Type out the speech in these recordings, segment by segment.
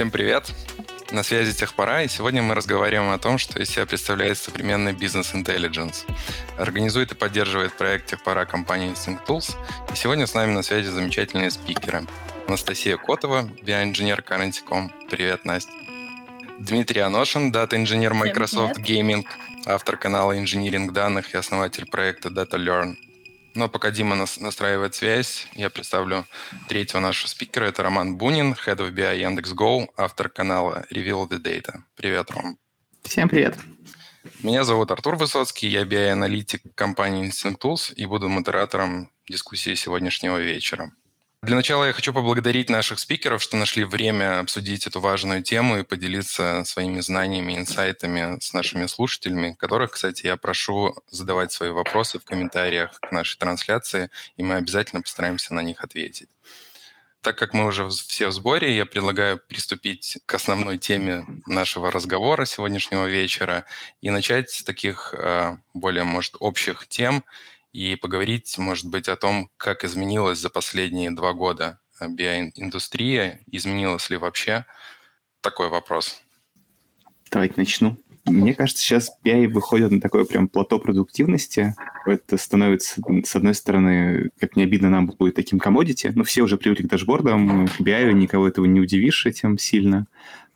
Всем привет! На связи Техпора, и сегодня мы разговариваем о том, что из себя представляет современный бизнес-интеллигенс. Организует и поддерживает проект Техпора компания Instinct Tools, и сегодня с нами на связи замечательные спикеры. Анастасия Котова, BI-инженер Currency.com. Привет, Настя. Дмитрий Аношин, дата-инженер Microsoft Gaming, автор канала «Инжиниринг данных» и основатель проекта Data Learn. Но пока Дима настраивает связь, я представлю третьего нашего спикера. Это Роман Бунин, Head of BI Яндекс Go, автор канала Reveal the Data. Привет, Ром. Всем привет. Меня зовут Артур Высоцкий, я BI-аналитик компании Instinct Tools и буду модератором дискуссии сегодняшнего вечера. Для начала я хочу поблагодарить наших спикеров, что нашли время обсудить эту важную тему и поделиться своими знаниями и инсайтами с нашими слушателями, которых, кстати, я прошу задавать свои вопросы в комментариях к нашей трансляции, и мы обязательно постараемся на них ответить. Так как мы уже все в сборе, я предлагаю приступить к основной теме нашего разговора сегодняшнего вечера и начать с таких более, может, общих тем, и поговорить, может быть, о том, как изменилась за последние 2 года BI-индустрия, изменилась ли вообще? Такой вопрос. Давайте начну. Мне кажется, сейчас BI выходит на такое прям плато продуктивности. Это становится, с одной стороны, как не обидно нам будет, таким commodity. Но все уже привыкли к дашбордам, к BI, никого этого не удивишь этим сильно.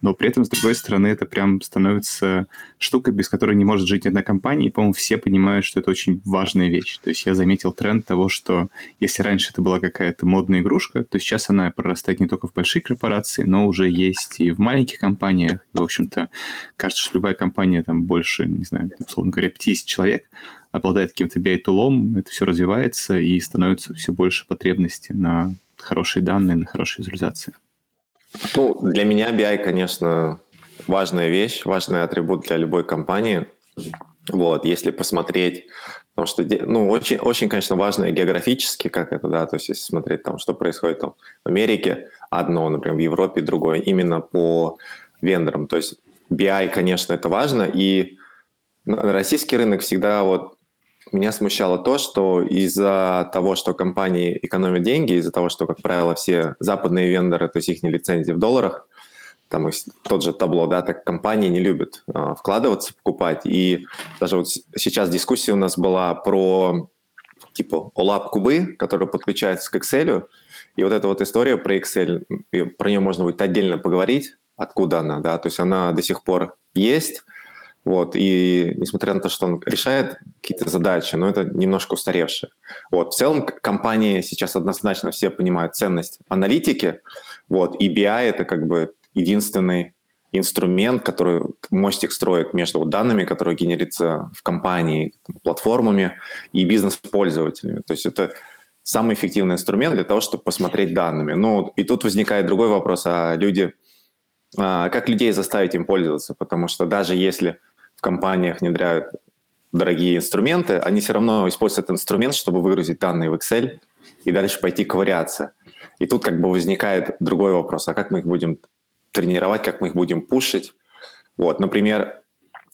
Но при этом, с другой стороны, это прям становится штукой, без которой не может жить ни одна компания. И, по-моему, все понимают, что это очень важная вещь. То есть я заметил тренд того, что если раньше это была какая-то модная игрушка, то сейчас она прорастает не только в большие корпорации, но уже есть и в маленьких компаниях. И, в общем-то, кажется, что любая компания там больше, не знаю, условно говоря, 50 человек обладает каким-то BI-тулом, это все развивается и становится все больше потребности на хорошие данные, на хорошие визуализации. Ну, для меня BI, конечно, важная вещь, важный атрибут для любой компании. Вот, если посмотреть, потому что, ну, очень, очень, конечно, важно географически, как это, да, то есть если смотреть там, что происходит там в Америке, одно, например, в Европе другое, именно по вендорам. То есть BI, конечно, это важно, и российский рынок всегда вот меня смущало то, что из-за того, что компании экономят деньги, из-за того, что, как правило, все западные вендоры, то есть их лицензии в долларах, там тот же Tableau, да, так компании не любят вкладываться, покупать. И даже вот сейчас дискуссия у нас была про типа OLAP кубы, которые подключаются к Excel. И вот эта вот история про Excel, про нее можно будет отдельно поговорить, откуда она, да, то есть она до сих пор есть. Вот, и несмотря на то, что он решает какие-то задачи, но это немножко устаревшее. Вот, в целом компании сейчас однозначно все понимают ценность аналитики, вот, и BI – это как бы единственный инструмент, который мостик строит между вот данными, которые генерятся в компании, платформами и бизнес-пользователями. То есть это самый эффективный инструмент для того, чтобы посмотреть данными. Ну, и тут возникает другой вопрос, а люди, как людей заставить им пользоваться? Потому что даже если компаниях внедряют дорогие инструменты, они все равно используют этот инструмент, чтобы выгрузить данные в Excel и дальше пойти ковыряться. И тут как бы возникает другой вопрос, а как мы их будем тренировать, как мы их будем пушить? Вот, например,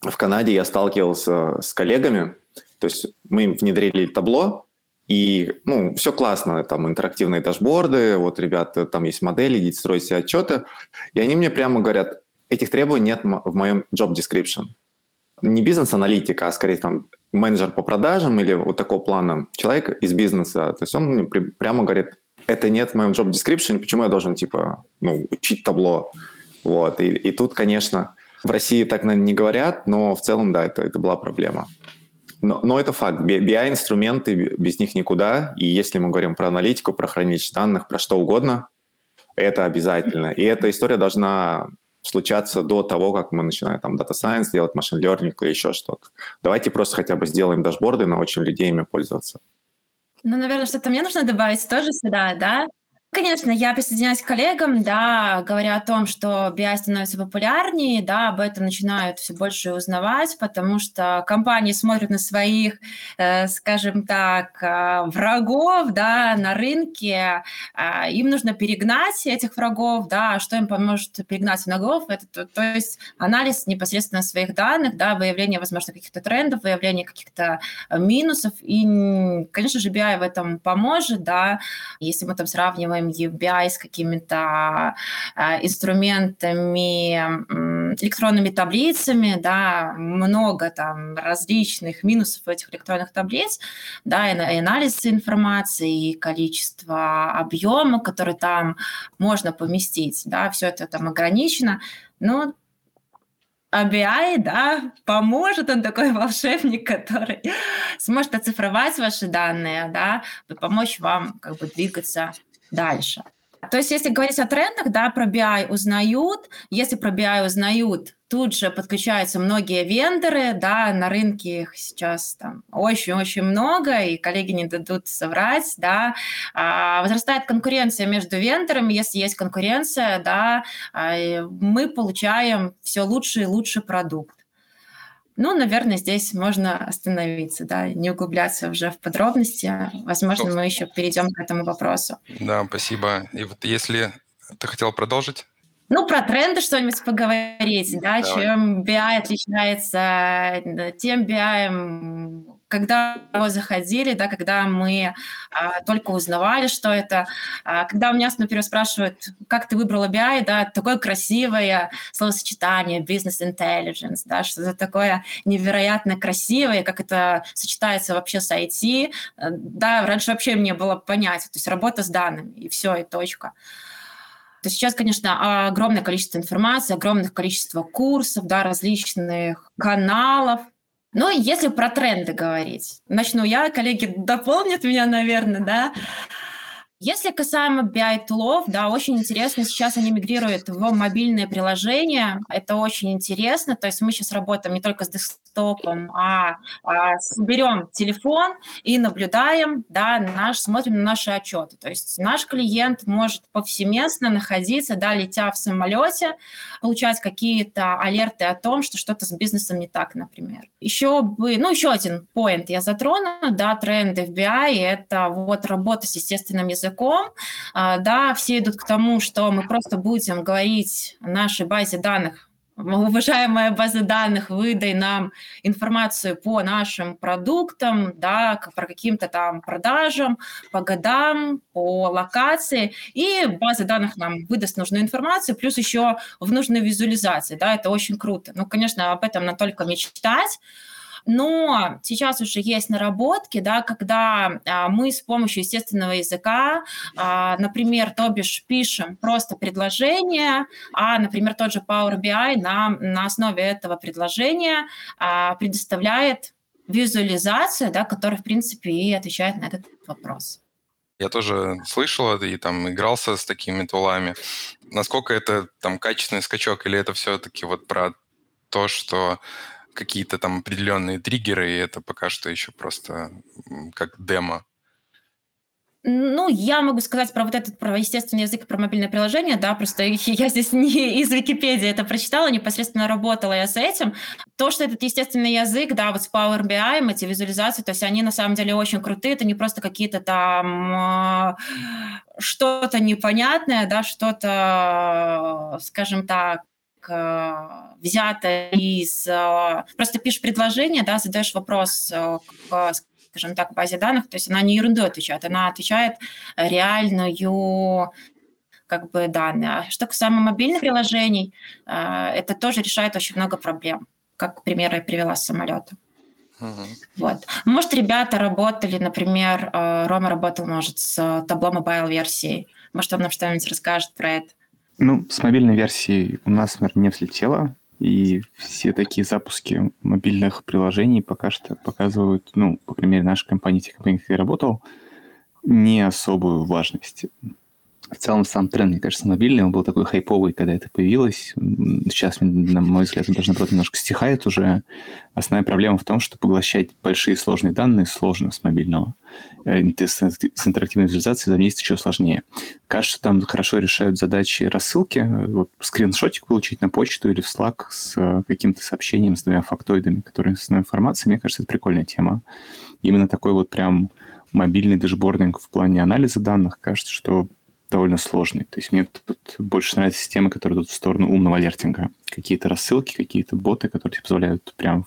в Канаде я сталкивался с коллегами, то есть мы им внедрили Tableau, и, ну, все классно, там интерактивные дашборды, вот, ребята, там есть модели, идите строить себе отчеты, и они мне прямо говорят, этих требований нет в моем job description. Не бизнес-аналитика, а скорее там менеджер по продажам или вот такого плана человек из бизнеса. То есть он мне прямо говорит, это нет в моем job description, почему я должен, типа, ну, учить Tableau. Вот. И тут, конечно, в России так, наверное, не говорят, но в целом, да, это была проблема. Но это факт. BI-инструменты, без них никуда. И если мы говорим про аналитику, про хранилище данных, про что угодно, это обязательно. И эта история должна случаться до того, как мы начинаем там Data Science делать, Machine Learning или еще что-то. Давайте просто хотя бы сделаем дашборды, научим людей ими пользоваться. Ну, наверное, что-то мне нужно добавить тоже сюда, да? Конечно, я присоединяюсь к коллегам, да, говоря о том, что BI становится популярнее, да, об этом начинают все больше узнавать, потому что компании смотрят на своих, скажем так, врагов, да, на рынке, им нужно перегнать этих врагов, да, что им поможет перегнать врагов, это, то есть анализ непосредственно своих данных, да, выявление, возможно, каких-то трендов, выявление каких-то минусов, и, конечно же, BI в этом поможет, да, если мы там сравниваем новым UBI, с какими-то инструментами, электронными таблицами, да, много там различных минусов этих электронных таблиц, да, и анализ информации, и количество объема, который там можно поместить, да, все это там ограничено, но BI, да, поможет, он такой волшебник, который сможет оцифровать ваши данные, да, и помочь вам как бы двигаться дальше. То есть если говорить о трендах, да, про BI узнают, если про BI узнают, тут же подключаются многие вендоры, да, на рынке их сейчас там очень-очень много, и коллеги не дадут соврать, да, возрастает конкуренция между вендорами, если есть конкуренция, да, мы получаем все лучше и лучше продукт. Ну, наверное, здесь можно остановиться, да, не углубляться уже в подробности. Возможно, мы еще перейдем к этому вопросу. Да, спасибо. И вот если ты хотел продолжить? Ну, про тренды что-нибудь поговорить, да, давай. Чем BI отличается, тем BI, когда мы заходили, да, когда мы только узнавали, что это. Когда у меня, например, спрашивают, как ты выбрала BI, да, такое красивое словосочетание «business intelligence», да, что-то такое невероятно красивое, как это сочетается вообще с IT. Да, раньше вообще мне было понятие, то есть работа с данными, и все, и точка. То есть сейчас, конечно, огромное количество информации, огромное количество курсов, да, различных каналов. Ну, если про тренды говорить, начну я, коллеги дополнят меня, наверное, да. Если касаемо BI-тулов, да, очень интересно, сейчас они мигрируют в мобильные приложения, это очень интересно, то есть мы сейчас работаем не только с десктопом, а берем телефон и наблюдаем, да, смотрим на наши отчеты, то есть наш клиент может повсеместно находиться, да, летя в самолете, получать какие-то алерты о том, что что-то с бизнесом не так, например. Еще один поинт я затрону, да, тренды в BI, это вот работа с естественным языком, да, все идут к тому, что мы просто будем говорить о нашей базе данных. Уважаемая база данных, выдай нам информацию по нашим продуктам, да, по каким-то там продажам, по годам, по локации, и база данных нам выдаст нужную информацию, плюс еще в нужной визуализации, да, это очень круто. Ну, конечно, об этом надо только мечтать. Но сейчас уже есть наработки, да, когда мы с помощью естественного языка, например, то бишь пишем просто предложение, например, тот же Power BI нам на основе этого предложения предоставляет визуализацию, да, которая, в принципе, и отвечает на этот вопрос. Я тоже слышал и там игрался с такими тулами. Насколько это там качественный скачок, или это все-таки вот про то, что какие-то там определенные триггеры, и это пока что еще просто как демо? Ну, я могу сказать про вот этот, про естественный язык, про мобильное приложение, да, просто я здесь не из Википедии это прочитала, непосредственно работала я с этим. То, что этот естественный язык, да, вот с Power BI, эти визуализации, то есть они на самом деле очень крутые, это не просто какие-то там что-то непонятное, да, что-то, скажем так, взято из... Просто пишешь предложение, да, задаешь вопрос к, скажем так, базе данных, то есть она не ерунду отвечает, она отвечает реальную как бы данные. А что касаемо мобильных приложений, это тоже решает очень много проблем, как пример я привела с самолета. Uh-huh. Вот. Может, ребята работали, например, Рома работал, может, с Tableau мобайл-версией, может, он нам что-нибудь расскажет про это. Ну, с мобильной версией у нас, наверное, не взлетело, и все такие запуски мобильных приложений пока что показывают, ну, по крайней мере, нашей компании, те компании, где я работал, не особую важность. В целом, сам тренд, мне кажется, мобильный, он был такой хайповый, когда это появилось. Сейчас, на мой взгляд, он даже, наоборот, немножко стихает уже. Основная проблема в том, что поглощать большие сложные данные сложно с мобильного. С интерактивной визуализацией задействовать еще сложнее. Кажется, там хорошо решают задачи рассылки. Вот скриншотик получить на почту или в Slack с каким-то сообщением, с двумя фактоидами, которые с новой информацией. Мне кажется, это прикольная тема. Именно такой вот прям мобильный дэшбординг в плане анализа данных, кажется, что довольно сложный. То есть мне тут больше нравятся системы, которые идут в сторону умного алертинга. Какие-то рассылки, какие-то боты, которые тебе позволяют прямо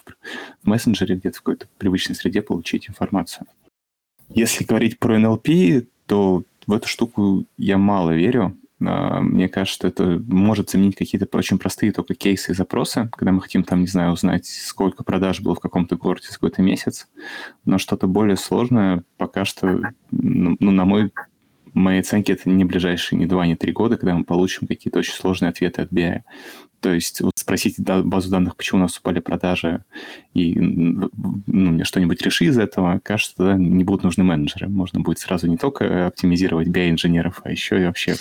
в мессенджере, где-то в какой-то привычной среде получить информацию. Если говорить про NLP, то в эту штуку я мало верю. Мне кажется, это может заменить какие-то очень простые только кейсы и запросы, когда мы хотим, там, не знаю, узнать, сколько продаж было в каком-то городе в какой-то месяц. Но что-то более сложное пока что, ну, на моей оценке, это не ближайшие ни 2, ни 3 года, когда мы получим какие-то очень сложные ответы от BI. То есть вот спросить базу данных, почему у нас упали продажи, и мне что-нибудь реши из этого, кажется, тогда не будут нужны менеджеры. Можно будет сразу не только оптимизировать BI-инженеров, а еще и вообще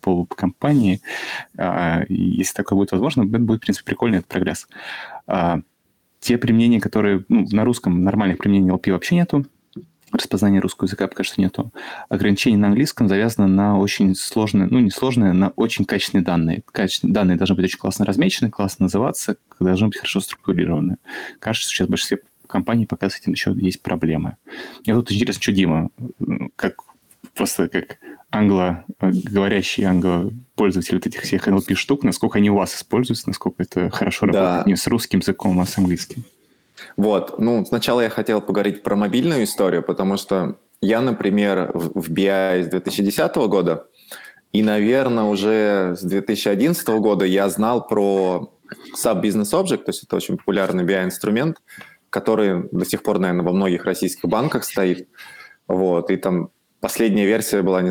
по компании. Если такое будет возможно, это будет, в принципе, прикольный этот прогресс. Те применения, которые на русском нормальных применений LP вообще нету, распознания русского языка пока что нету. Ограничение на английском завязано на очень сложные, на очень качественные данные. Данные должны быть очень классно размечены, классно называться, должны быть хорошо структурированы. Кажется, сейчас в большинстве компаний пока с этим еще есть проблемы. Мне тут интересно, что Дима, как англоговорящий англопользователь вот этих всех NLP-штук, насколько они у вас используются, насколько это хорошо работает не с русским языком, а с английским. Вот, сначала я хотел поговорить про мобильную историю, потому что я, например, в BI с 2010 года, и, наверное, уже с 2011 года я знал про SAP Business Object, то есть это очень популярный BI-инструмент, который до сих пор, наверное, во многих российских банках стоит. Вот, и там последняя версия была,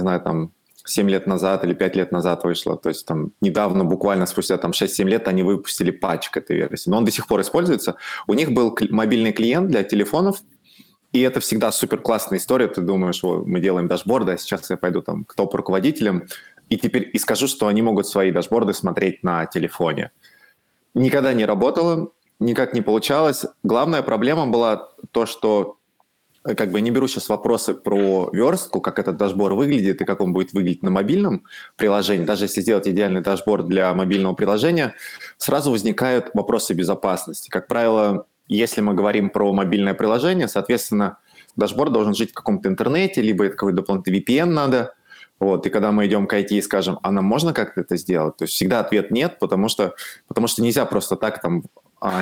7 лет назад или 5 лет назад вышла. То есть там недавно, буквально спустя 6-7 лет, они выпустили патч к этой версии. Но он до сих пор используется. У них был мобильный клиент для телефонов, и это всегда супер классная история. Ты думаешь, мы делаем дашборды, а сейчас я пойду к топ-руководителям и скажу, что они могут свои дашборды смотреть на телефоне. Никогда не работало, никак не получалось. Главная проблема была то, что не беру сейчас вопросы про верстку, как этот дашборд выглядит и как он будет выглядеть на мобильном приложении. Даже если сделать идеальный дашборд для мобильного приложения, сразу возникают вопросы безопасности. Как правило, если мы говорим про мобильное приложение, соответственно, дашборд должен жить в каком-то интернете, либо это какой-то дополнительный VPN надо. Вот. И когда мы идем к IT и скажем, а нам можно как-то это сделать? То есть всегда ответ нет, потому что нельзя просто так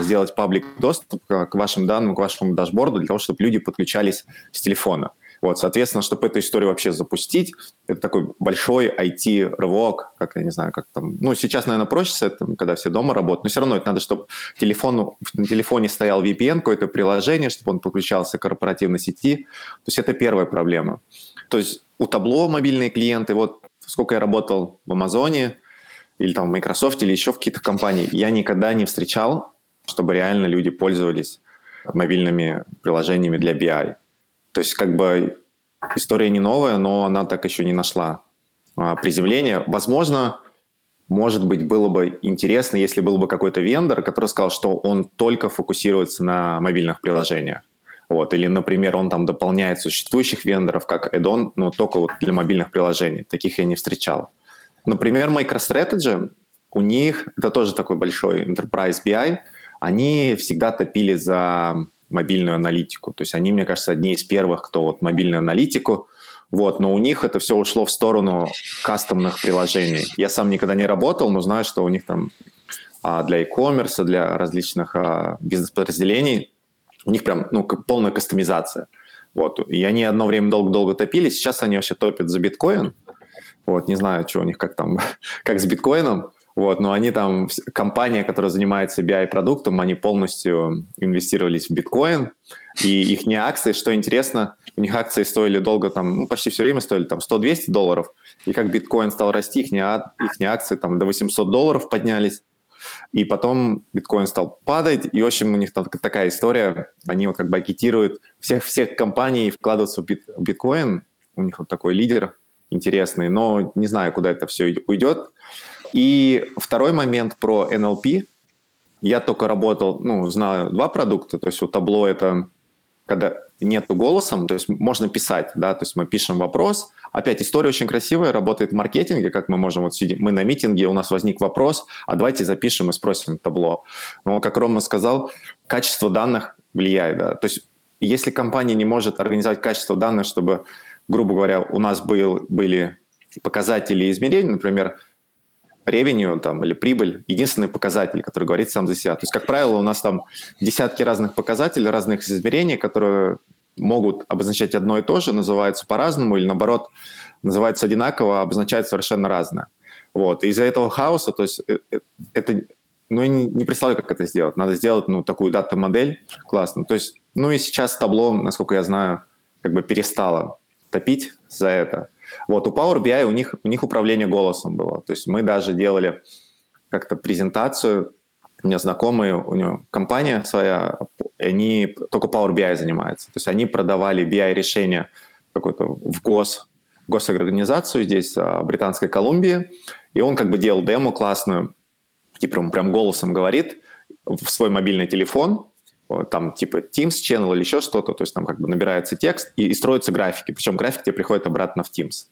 сделать паблик доступ к вашим данным, к вашему дашборду для того, чтобы люди подключались с телефона. Вот, соответственно, чтобы эту историю вообще запустить, это такой большой IT-рывок, сейчас, наверное, проще с этим, когда все дома работают, но все равно это надо, чтобы на телефоне стоял VPN, какое-то приложение, чтобы он подключался к корпоративной сети. То есть это первая проблема. То есть у Tableau мобильные клиенты, сколько я работал в Амазоне, или в Microsoft, или еще в каких-то компаниях, я никогда не встречал, чтобы реально люди пользовались мобильными приложениями для BI. То есть история не новая, но она так еще не нашла приземления. Возможно, может быть, было бы интересно, если был бы какой-то вендор, который сказал, что он только фокусируется на мобильных приложениях. Вот. Или, например, он дополняет существующих вендоров как add-on, но только для мобильных приложений. Таких я не встречал. Например, MicroStrategy, у них, это тоже такой большой Enterprise BI, они всегда топили за мобильную аналитику. То есть они, мне кажется, одни из первых, кто мобильную аналитику. Вот. Но у них это все ушло в сторону кастомных приложений. Я сам никогда не работал, но знаю, что у них для e-commerce, для различных бизнес-подразделений, у них прям полная кастомизация. Вот. И они одно время долго-долго топили, сейчас они вообще топят за биткоин. Вот. Не знаю, что у них как с биткоином. Вот, но они компания, которая занимается BI-продуктом, они полностью инвестировались в биткоин, и их акции, что интересно, у них акции стоили долго, почти все время стоили $100-200, и как биткоин стал расти, их акции до $800 поднялись, и потом биткоин стал падать, и в общем у них такая история, они бакетируют всех компаний, вкладываются в биткоин, у них такой лидер интересный, но не знаю, куда это все уйдет. И второй момент про NLP. Я только работал, знаю два продукта. То есть у Tableau это когда нету голосом, то есть можно писать, да, то есть мы пишем вопрос. Опять история очень красивая, работает в маркетинге, как мы можем сидим, мы на митинге, у нас возник вопрос, а давайте запишем и спросим Tableau. Но, как Рома сказал, качество данных влияет, да. То есть если компания не может организовать качество данных, чтобы, грубо говоря, у нас были показатели измерения, например, ревенью или прибыль – единственный показатель, который говорит сам за себя. То есть, как правило, у нас десятки разных показателей, разных измерений, которые могут обозначать одно и то же, называются по-разному или, наоборот, называются одинаково, а обозначают совершенно разное. Вот. Из-за этого хаоса, то есть это, ну, я не представляю, как это сделать. Надо сделать, ну, такую дата-модель классную. То есть, ну, и сейчас Tableau, насколько я знаю, как бы перестало топить за это. Вот, у Power BI у них управление голосом было. То есть мы даже делали как-то презентацию. У меня знакомые, у него компания своя, они только Power BI занимаются. То есть они продавали BI-решение какое-то в госорганизацию здесь, в Британской Колумбии. И он как бы делал демо классную, типа он прям голосом говорит в свой мобильный телефон, там типа Teams channel или еще что-то, то есть там как бы набирается текст и строятся графики, причем график тебе приходит обратно в Teams.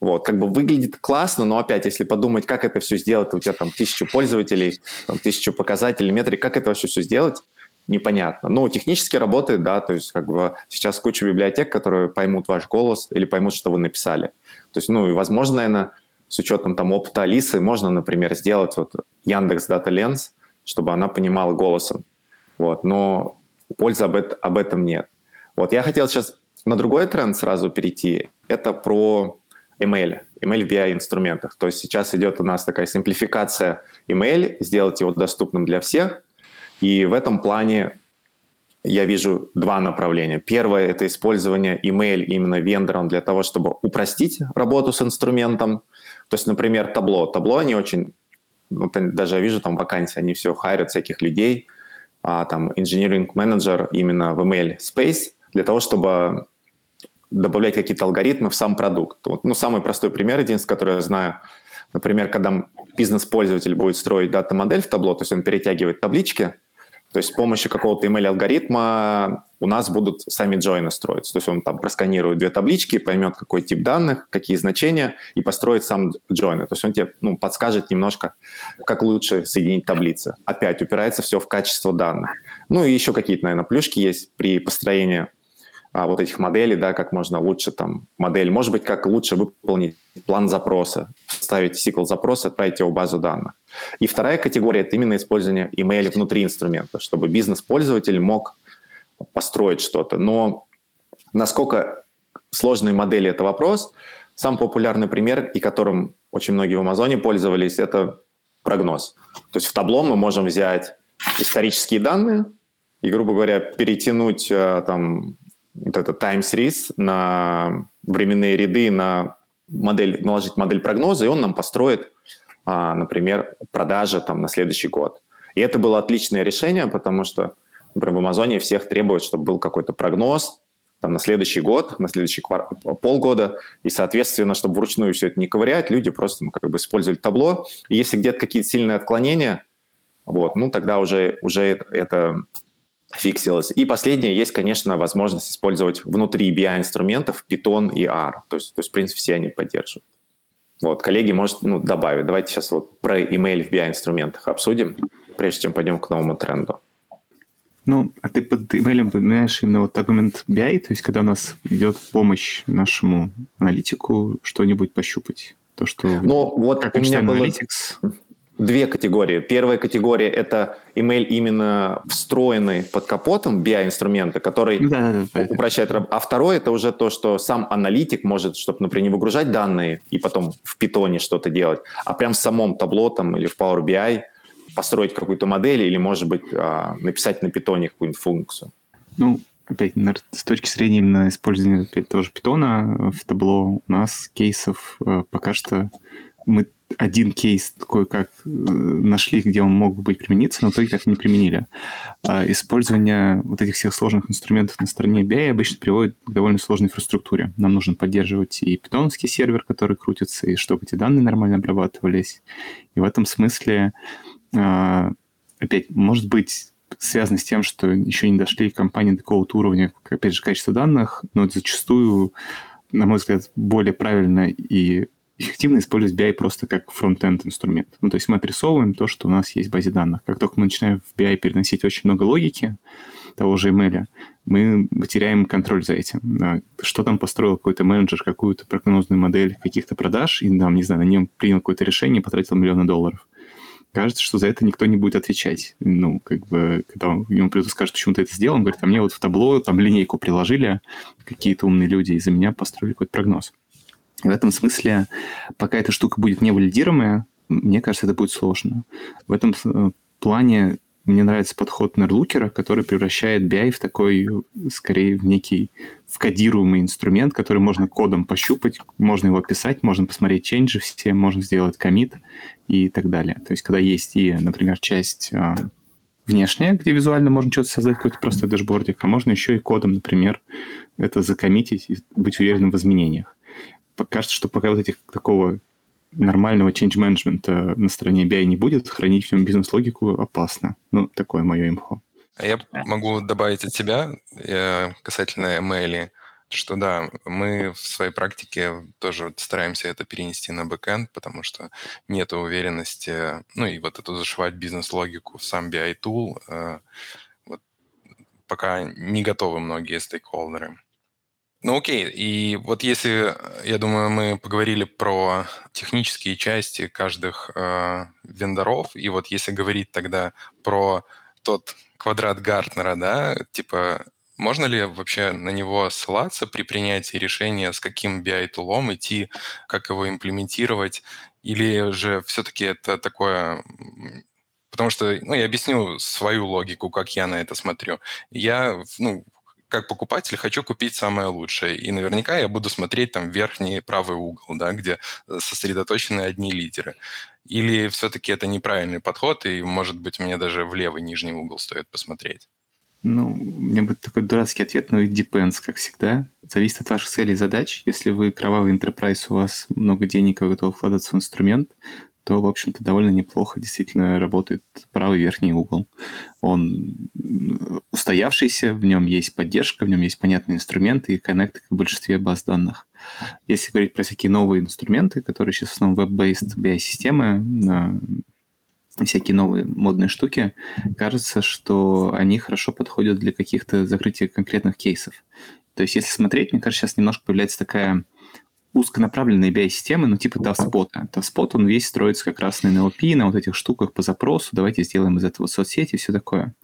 Вот, как бы выглядит классно, но опять, если подумать, как это все сделать, у тебя там 1000 пользователей, там 1000 показателей, метрик, как это вообще все сделать, непонятно. Ну, технически работает, да, то есть как бы сейчас куча библиотек, которые поймут ваш голос или поймут, что вы написали. То есть, ну, и возможно, наверное, с учетом там опыта Алисы, можно, например, сделать вот Яндекс DataLens, чтобы она понимала голосом. Вот, но пользы об этом нет. Вот, я хотел сейчас на другой тренд сразу перейти. Это про ML в BI-инструментах. То есть сейчас идет у нас такая симплификация ML, сделать его доступным для всех. И в этом плане я вижу два направления. Первое – это использование ML именно вендором для того, чтобы упростить работу с инструментом. То есть, например, Tableau. Tableau, они очень, ну, даже я вижу там вакансии, они все хайрят всяких людей, там инжиниринг менеджер именно в ML space для того, чтобы добавлять какие-то алгоритмы в сам продукт. Вот, ну, самый простой пример, единственный, который я знаю, например, когда бизнес-пользователь будет строить дата-модель в Tableau, то есть он перетягивает таблички, то есть с помощью какого-то ML-алгоритма у нас будут сами джойны строиться. То есть он там просканирует две таблички, поймет, какой тип данных, какие значения, и построит сам джойны. То есть он тебе, ну, подскажет немножко, как лучше соединить таблицы. Опять упирается все в качество данных. Ну и еще какие-то, наверное, плюшки есть при построении вот этих моделей, да, как можно лучше там модель, может быть, как лучше выполнить план запроса, вставить SQL-запрос, отправить его в базу данных. И вторая категория – это именно использование ML внутри инструмента, чтобы бизнес-пользователь мог построить что-то. Но насколько сложные модели – это вопрос. Самый популярный пример, и которым очень многие в Амазоне пользовались, это прогноз. То есть в Tableau мы можем взять исторические данные и, грубо говоря, перетянуть там вот это time series на временные ряды, на модель, наложить модель прогноза, и он нам построит, например, продажи там на следующий год. И это было отличное решение, потому что, например, в Амазоне всех требуют, чтобы был какой-то прогноз там на следующий год, на следующий полгода, и, соответственно, чтобы вручную все это не ковырять, люди просто, ну, как бы использовали Tableau. И если где-то какие-то сильные отклонения, вот, ну, тогда уже это фиксилось. И последнее, есть, конечно, возможность использовать внутри BI-инструментов Python и R. То есть в принципе, все они поддерживают. Вот, коллеги, может, ну, добавить. Давайте сейчас вот про email в BI-инструментах обсудим, прежде чем пойдем к новому тренду. Ну, а ты под email понимаешь именно вот аргумент BI, то есть когда у нас идет помощь нашему аналитику что-нибудь пощупать? То, что... Ну, вот как у меня было... Analytics? Две категории. Первая категория – это email именно встроенный под капотом BI-инструменты, который упрощает работу. А второе – это уже то, что сам аналитик может, чтобы, например, не выгружать данные и потом в Python что-то делать, а прям в самом Tableau там, или в Power BI построить какую-то модель или, может быть, написать на Python какую-нибудь функцию. Ну, опять, с точки зрения именно использования тоже Python в Tableau у нас кейсов пока что мы один кейс такой, как нашли, где он мог бы примениться, но в итоге так не применили. Использование вот этих всех сложных инструментов на стороне BI обычно приводит к довольно сложной инфраструктуре. Нам нужно поддерживать и питоновский сервер, который крутится, и чтобы эти данные нормально обрабатывались. И в этом смысле, опять, может быть, связано с тем, что еще не дошли компании до какого-то уровня, опять же, качества данных, но зачастую, на мой взгляд, более правильно и эффективно использовать BI просто как фронт-энд инструмент. Ну, то есть мы отрисовываем то, что у нас есть в базе данных. Как только мы начинаем в BI переносить очень много логики того же ML, мы теряем контроль за этим. Что там построил какой-то менеджер, какую-то прогнозную модель каких-то продаж, и, там, не знаю, на нем принял какое-то решение и потратил $1 миллион. Кажется, что за это никто не будет отвечать. Ну, как бы, когда ему придут и скажут, почему ты это сделал, он говорит, а мне вот в Tableau там линейку приложили какие-то умные люди, и за меня построили какой-то прогноз. В этом смысле, пока эта штука будет невалидируемая, мне кажется, это будет сложно. В этом плане мне нравится подход Looker, который превращает BI в такой, скорее, в некий вкодируемый инструмент, который можно кодом пощупать, можно его описать, можно посмотреть ченджи все, можно сделать коммит и так далее. То есть, когда есть и, например, часть внешняя, где визуально можно что-то создать, какой-то простой дашбордик, а можно еще и кодом, например, это закоммитить и быть уверенным в изменениях. Кажется, что пока вот этих такого нормального change-менеджмента на стороне BI не будет, хранить в нем бизнес-логику опасно. Ну, такое мое имхо. Я могу добавить от себя касательно ML, что да, мы в своей практике тоже стараемся это перенести на бэкэнд, потому что нет уверенности, ну и вот эту зашивать бизнес-логику в сам BI-тул, вот, пока не готовы многие стейкхолдеры. Ну окей, и вот если, я думаю, мы поговорили про технические части каждых вендоров, и вот если говорить тогда про тот квадрат Гартнера, да, типа можно ли вообще на него ссылаться при принятии решения, с каким BI-тулом идти, как его имплементировать, или же все-таки это такое... Потому что, ну, я объясню свою логику, как я на это смотрю. Я, ну... Как покупатель хочу купить самое лучшее. И наверняка я буду смотреть там верхний правый угол, да, где сосредоточены одни лидеры. Или все-таки это неправильный подход, и, может быть, мне даже в левый нижний угол стоит посмотреть? Ну, у меня будет такой дурацкий ответ, но it depends, как всегда. Зависит от ваших целей и задач. Если вы кровавый enterprise, у вас много денег, вы готовы вкладываться в инструмент, то, в общем-то, довольно неплохо действительно работает правый верхний угол. Он устоявшийся, в нем есть поддержка, в нем есть понятные инструменты и коннекты к большинстве баз данных. Если говорить про всякие новые инструменты, которые сейчас в основном веб-based BI-системы, всякие новые модные штуки, кажется, что они хорошо подходят для каких-то закрытия конкретных кейсов. То есть, если смотреть, мне кажется, сейчас немножко появляется такая... узконаправленные BI-системы, ну, типа TavSpot. TavSpot, он весь строится как раз на NLP, на вот этих штуках по запросу, давайте сделаем из этого соцсети и все такое.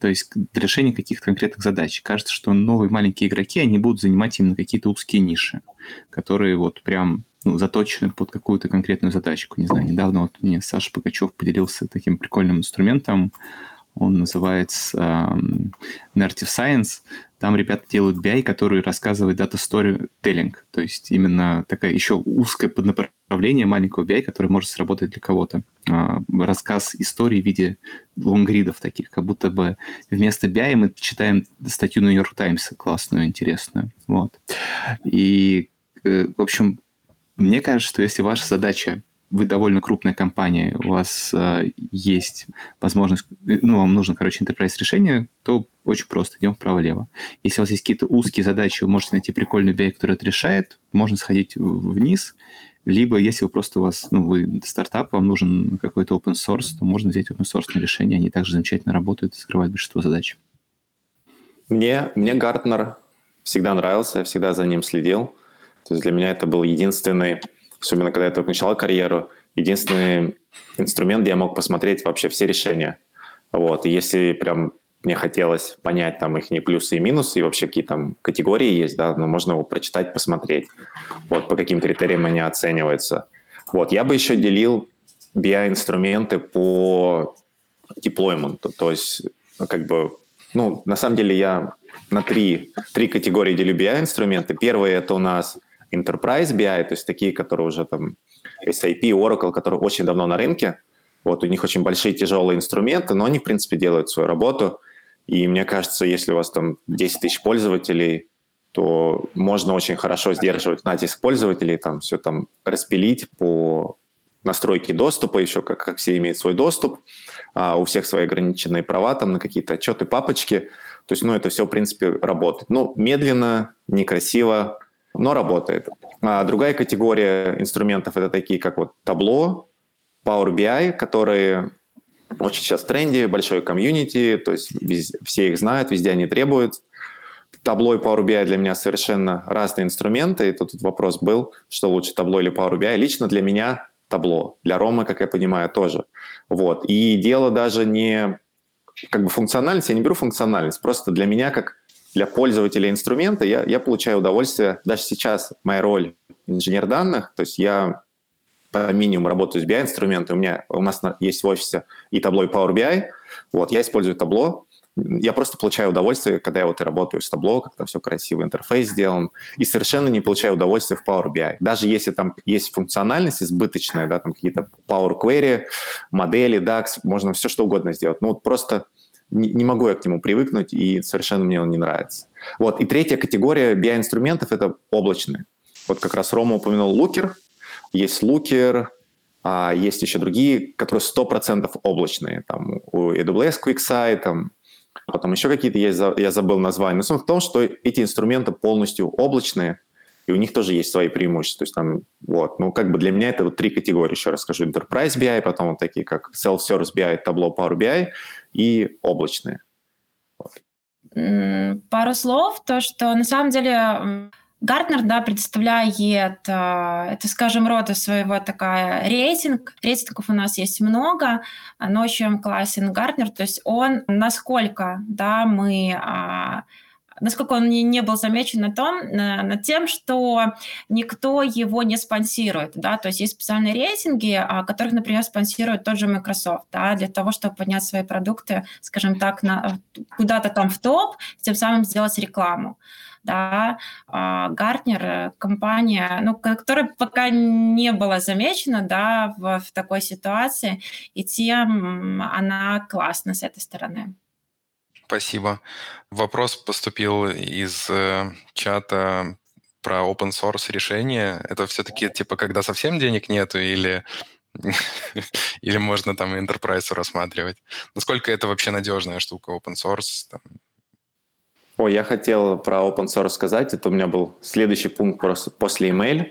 То есть решение каких-то конкретных задач. Кажется, что новые маленькие игроки, они будут занимать именно какие-то узкие ниши, которые вот прям, ну, заточены под какую-то конкретную задачку. Не знаю, недавно вот мне Саша Пугачев поделился таким прикольным инструментом, он называется Narrative Science. Там ребята делают BI, который рассказывает data storytelling. То есть именно такая еще узкое поднаправление маленького BI, которое может сработать для кого-то. Рассказ истории в виде лонгридов таких. Как будто бы вместо BI мы читаем статью New York Times классную, интересную. Вот. И, в общем, мне кажется, что если ваша задача, вы довольно крупная компания, у вас есть возможность, ну, вам нужно, короче, enterprise-решение, то очень просто, идем вправо-лево. Если у вас есть какие-то узкие задачи, вы можете найти прикольную BI, которая это решает, можно сходить вниз, либо если вы просто у вас, ну, вы стартап, вам нужен какой-то open source, то можно взять open source решение, они также замечательно работают и скрывают большинство задач. Мне Гартнер всегда нравился, я всегда за ним следил. То есть для меня это был единственный... Особенно, когда я только начинал карьеру, единственный инструмент, где я мог посмотреть вообще все решения. Вот. И если прям мне хотелось понять там их не плюсы и минусы, и вообще какие там категории есть, да, но можно его прочитать, посмотреть, вот, по каким критериям они оцениваются. Вот. Я бы еще делил BI-инструменты по deployment. То есть, как бы, ну, на самом деле я на три категории делю BI-инструменты. Первый – это у нас... Enterprise BI, то есть такие, которые уже там SAP, Oracle, которые очень давно на рынке. Вот, у них очень большие тяжелые инструменты, но они, в принципе, делают свою работу. И мне кажется, если у вас там 10 тысяч пользователей, то можно очень хорошо сдерживать натиск пользователей, там все там распилить по настройке доступа, еще как все имеют свой доступ, у всех свои ограниченные права там на какие-то отчеты, папочки. То есть, ну, это все, в принципе, работает. Ну, медленно, некрасиво, но работает. А другая категория инструментов – это такие, как вот Tableau, Power BI, которые очень сейчас в тренде, большой комьюнити, то есть все их знают, везде они требуют. Tableau и Power BI для меня совершенно разные инструменты. И тут вопрос был, что лучше, Tableau или Power BI. Лично для меня Tableau, для Ромы, как я понимаю, тоже. Вот. И дело даже не как бы функциональность, я не беру функциональность, просто для меня как для пользователя инструмента, я получаю удовольствие. Даже сейчас моя роль инженер данных, то есть я по минимуму работаю с BI-инструментами. У нас есть в офисе и Tableau, и Power BI. Вот, я использую Tableau. Я просто получаю удовольствие, когда я вот и работаю с Tableau, как там все красиво, интерфейс сделан, и совершенно не получаю удовольствия в Power BI. Даже если там есть функциональность избыточная, да, там какие-то Power Query, модели, DAX, можно все что угодно сделать. Ну вот просто не могу я к нему привыкнуть, и совершенно мне он не нравится. Вот, и третья категория BI-инструментов – это облачные. Вот как раз Рома упомянул Looker. Есть Looker, есть еще другие, которые 100% облачные. Там у AWS QuickSight, там, потом еще какие-то есть, я забыл название. Но суть в том, что эти инструменты полностью облачные, и у них тоже есть свои преимущества. То есть там, вот, ну, как бы для меня это вот три категории. Еще раз скажу: Enterprise BI, потом вот такие, как Self-Service BI, Tableau, Power BI и облачные. Вот. Пару слов. То, что на самом деле Гартнер, да, представляет, это, скажем, рода своего такая рейтинг. Рейтингов у нас есть много, но чем классен Гартнер, то есть он, насколько, да, насколько он не был замечен над тем, что никто его не спонсирует. Да? То есть есть специальные рейтинги, которых, например, спонсирует тот же Microsoft, да, для того, чтобы поднять свои продукты, скажем так, куда-то там в топ, тем самым сделать рекламу. Да, Гартнер, компания, ну, которая пока не была замечена, да, в такой ситуации, и тем она классна с этой стороны. Спасибо. Вопрос поступил из чата про open source решения. Это все-таки типа когда совсем денег нету или можно там enterprise рассматривать? Насколько это вообще надежная штука open source? Там? Ой, я хотел про open source сказать. Это у меня был следующий пункт просто после email.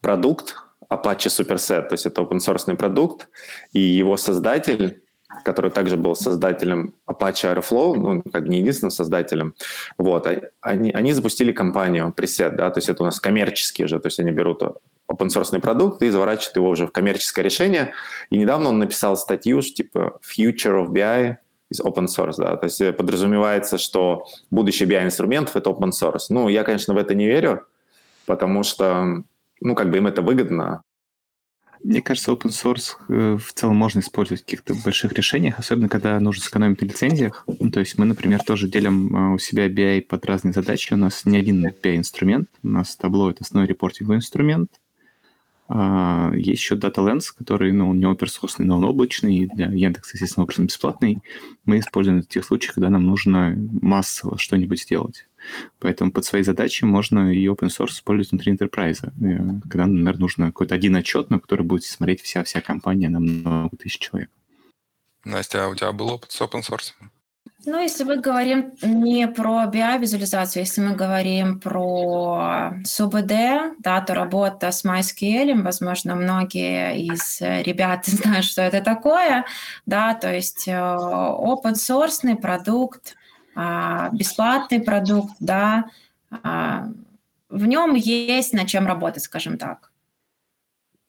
Продукт Apache Superset, то есть это open source продукт, и его создатель, который также был создателем Apache Airflow, ну, как не единственным создателем, вот, они запустили компанию Preset, да, то есть это у нас коммерческие уже, то есть они берут open-source продукт и заворачивают его уже в коммерческое решение, и недавно он написал статью, типа «Future of BI is open source», да, то есть подразумевается, что будущее BI-инструментов – это open source. Ну, я, конечно, в это не верю, потому что, ну, как бы им это выгодно. Мне кажется, open source в целом можно использовать в каких-то больших решениях, особенно когда нужно сэкономить на лицензиях. Ну, то есть мы, например, тоже делим у себя BI под разные задачи. У нас не один BI-инструмент. У нас Tableau — это основной репортинговый инструмент. Есть еще DataLens, который, ну, он не оперсорсный, но он облачный, и для Яндекса, естественно, образом бесплатный. Мы используем в тех случаях, когда нам нужно массово что-нибудь сделать. Поэтому под свои задачи можно и open source использовать внутри enterprise, когда, например, нужно какой-то один отчет, на который будет смотреть вся компания на много тысяч человек. Настя, а у тебя был опыт с open source? Ну, если мы говорим не про BI-визуализацию, если мы говорим про СУБД, да, то работа с MySQL, возможно, многие из ребят знают, что это такое, да, то есть open-source продукт, бесплатный продукт, да, в нем есть над чем работать, скажем так,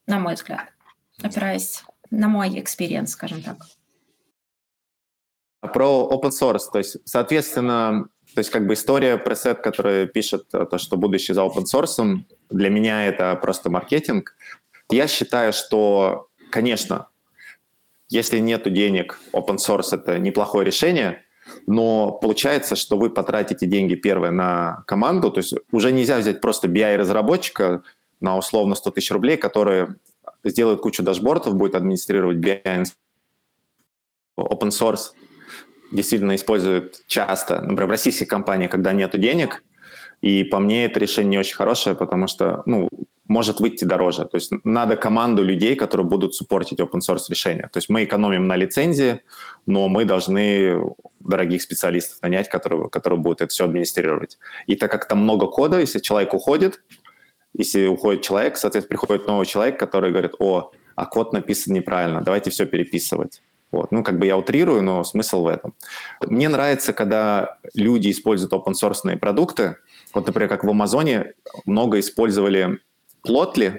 на мой взгляд, опираясь на мой экспириенс, скажем так. Про open source, то есть, соответственно, то есть как бы история пресет, которая пишет то, что будущее за open source, для меня это просто маркетинг. Я считаю, что, конечно, если нету денег, open source – это неплохое решение, но получается, что вы потратите деньги первые на команду, то есть уже нельзя взять просто BI-разработчика на условно 100 тысяч рублей, которые сделают кучу дашбордов, будет администрировать BI, open source действительно используют часто, например, российские компании, когда нет денег, и по мне это решение не очень хорошее, потому что, ну, может выйти дороже. То есть надо команду людей, которые будут суппортить open-source решения. То есть мы экономим на лицензии, но мы должны дорогих специалистов нанять, которые будут это все администрировать. И так как там много кода, если человек уходит, соответственно, приходит новый человек, который говорит: а код написан неправильно, давайте все переписывать. Вот. Ну, как бы я утрирую, но смысл в этом. Мне нравится, когда люди используют open-source продукты. Вот, например, как в Амазоне много использовали Plotly.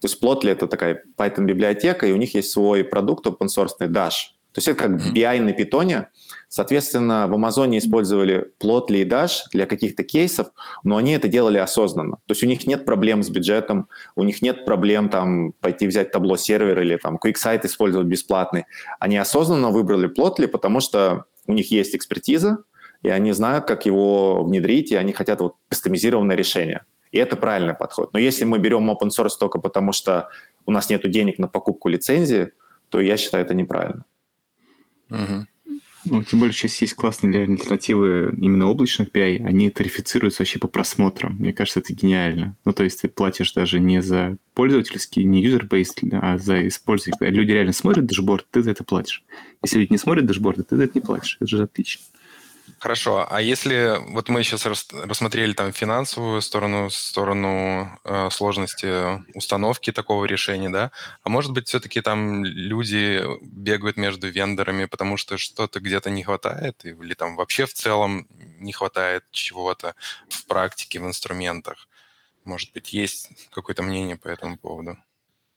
То есть Plotly – это такая Python-библиотека, и у них есть свой продукт open-source Dash. То То есть это как BI на питоне. Соответственно, в Амазоне использовали Plotly и Dash для каких-то кейсов, но они это делали осознанно. То есть у них нет проблем с бюджетом, у них нет проблем там, пойти взять Tableau сервер или там, QuickSight использовать бесплатный. Они осознанно выбрали Plotly, потому что у них есть экспертиза, и они знают, как его внедрить, и они хотят вот, кастомизированное решение. И это правильный подход. Но если мы берем open source только потому, что у нас нет денег на покупку лицензии, то я считаю, это неправильно. Угу. Ну, тем более сейчас есть классные альтернативы именно облачных API, они тарифицируются вообще по просмотрам. Мне кажется, это гениально. Ну, то есть ты платишь даже не за пользовательский, не юзер-бейс, а за использователь. Люди реально смотрят дашборд, ты за это платишь. Если люди не смотрят дашборды, ты за это не платишь. Это же отлично. Хорошо, а если вот мы сейчас рассмотрели там финансовую сторону сложности установки такого решения, да, а может быть все-таки там люди бегают между вендорами, потому что что-то где-то не хватает или там вообще в целом не хватает чего-то в практике, в инструментах? Может быть, есть какое-то мнение по этому поводу?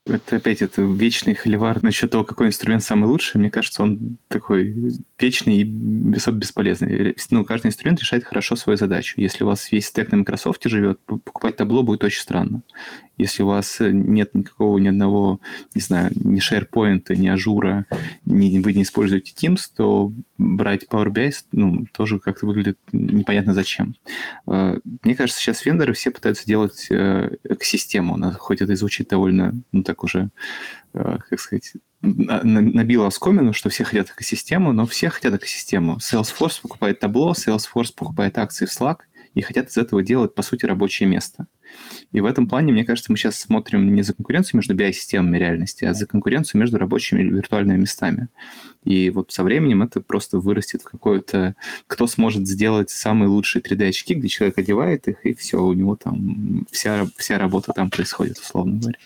Это опять это вечный холивар насчет того, какой инструмент самый лучший. Мне кажется, он такой вечный и особо бесполезный. Ну, каждый инструмент решает хорошо свою задачу. Если у вас весь стек на Microsoft живет, покупать Tableau будет очень странно. Если у вас нет никакого, ни одного, не знаю, ни SharePoint, ни Azure, вы не используете Teams, то брать Power BI, ну, тоже как-то выглядит непонятно зачем. Мне кажется, сейчас вендоры все пытаются делать экосистему. Хоть это и звучит довольно, ну, так уже, как сказать, набило оскомину, что все хотят экосистему, но все хотят экосистему. Salesforce покупает Tableau, Salesforce покупает акции в Slack и хотят из этого делать, по сути, рабочее место. И в этом плане, мне кажется, мы сейчас смотрим не за конкуренцию между BI-системами реальности, а за конкуренцию между рабочими и виртуальными местами. И вот со временем это просто вырастет в какое-то... Кто сможет сделать самые лучшие 3D-очки, где человек одевает их, и все, у него там... Вся работа там происходит, условно говоря.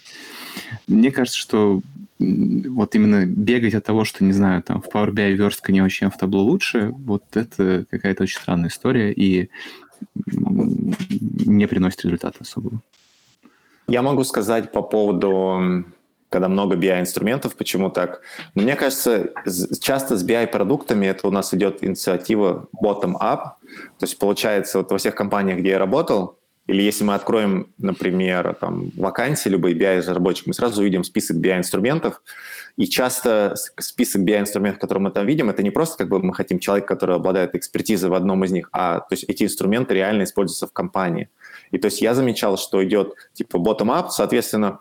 Мне кажется, что вот именно бегать от того, что, не знаю, там в Power BI верстка не очень, а в Tableau лучше, вот это какая-то очень странная история, и не приносит результата особого. Я могу сказать по поводу, когда много BI-инструментов, почему так. Но мне кажется, часто с BI-продуктами это у нас идет инициатива bottom-up. То есть получается, вот во всех компаниях, где я работал, или если мы откроем, например, там, вакансии любые BI-разработчиков, мы сразу увидим список BI-инструментов. И часто список BI-инструментов, которые мы там видим, это не просто как бы мы хотим человека, который обладает экспертизой в одном из них, а то есть эти инструменты реально используются в компании. И то есть я замечал, что идет типа bottom-up, соответственно,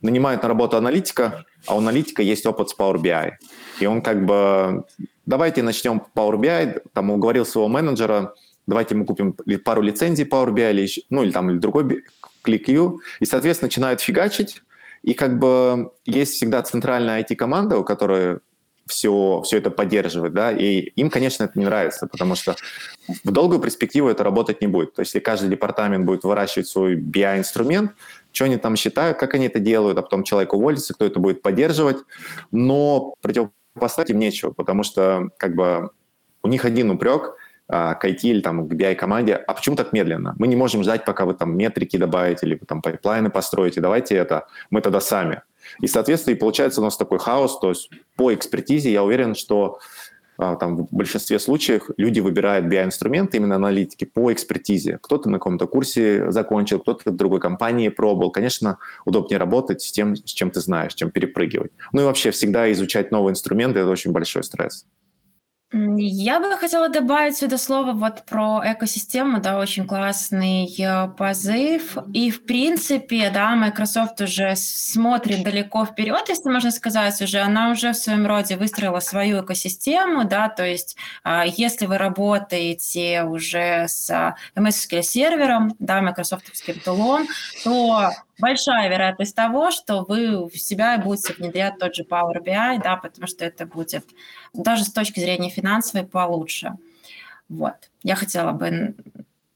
нанимают на работу аналитика, а у аналитика есть опыт с Power BI. И он как бы, давайте начнем Power BI, там уговорил своего менеджера, давайте мы купим пару лицензий Power BI, или, ну, или, там, или другой ClickView, и, соответственно, начинают фигачить, и как бы есть всегда центральная IT-команда, у которой все это поддерживает, да, и им, конечно, это не нравится, потому что в долгую перспективу это работать не будет. То есть если каждый департамент будет выращивать свой BI-инструмент, что они там считают, как они это делают, а потом человек уволится, кто это будет поддерживать, но противопоставить им нечего, потому что как бы у них один упрек – к IT или там, к BI-команде, а почему так медленно? Мы не можем ждать, пока вы там метрики добавите или вы там пайплайны построите, давайте это, мы тогда сами. И, соответственно, и получается у нас такой хаос, то есть по экспертизе я уверен, что там в большинстве случаев люди выбирают BI-инструменты, именно аналитики, по экспертизе. Кто-то на каком-то курсе закончил, кто-то в другой компании пробовал. Конечно, удобнее работать с тем, с чем ты знаешь, чем перепрыгивать. Ну и вообще всегда изучать новые инструменты – это очень большой стресс. Я бы хотела добавить сюда слово вот про экосистему, да, очень классный позыв. И, в принципе, да, Microsoft уже смотрит далеко вперед, если можно сказать, уже она уже в своем роде выстроила свою экосистему, да, то есть если вы работаете уже с MS-сервером, да, Microsoft-овским тулом, то большая вероятность того, что вы в себя будете внедрять тот же Power BI, да, потому что это будет даже с точки зрения финансовой получше. Вот. Я хотела бы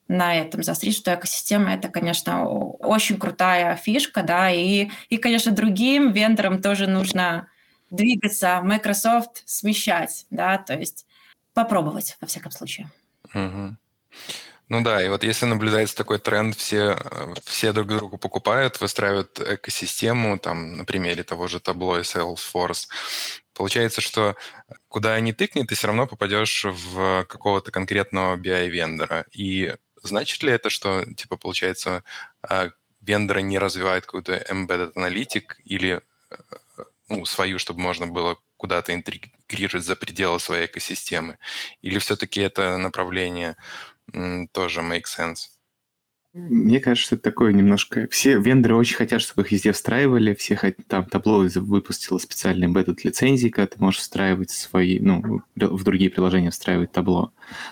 на этом заострить, что экосистема – это, конечно, очень крутая фишка, да, и, конечно, другим вендорам тоже нужно двигаться, Microsoft смещать, да, то есть попробовать, во всяком случае. Угу. Ну да, и вот если наблюдается такой тренд, все друг другу покупают, выстраивают экосистему, там, на примере того же Tableau и Salesforce, получается, что куда ни тыкни, ты все равно попадешь в какого-то конкретного BI-вендора. И значит ли это, что, типа, получается, вендоры не развивают какую-то embedded аналитик или ну, свою, чтобы можно было куда-то интегрировать за пределы своей экосистемы? Или все-таки это направление тоже make sense? Мне кажется, что это такое немножко... Все вендоры очень хотят, чтобы их везде встраивали. Все там Tableau выпустило специальные embedded-лицензии, когда ты можешь встраивать свои... Ну, в другие приложения встраивать Tableau.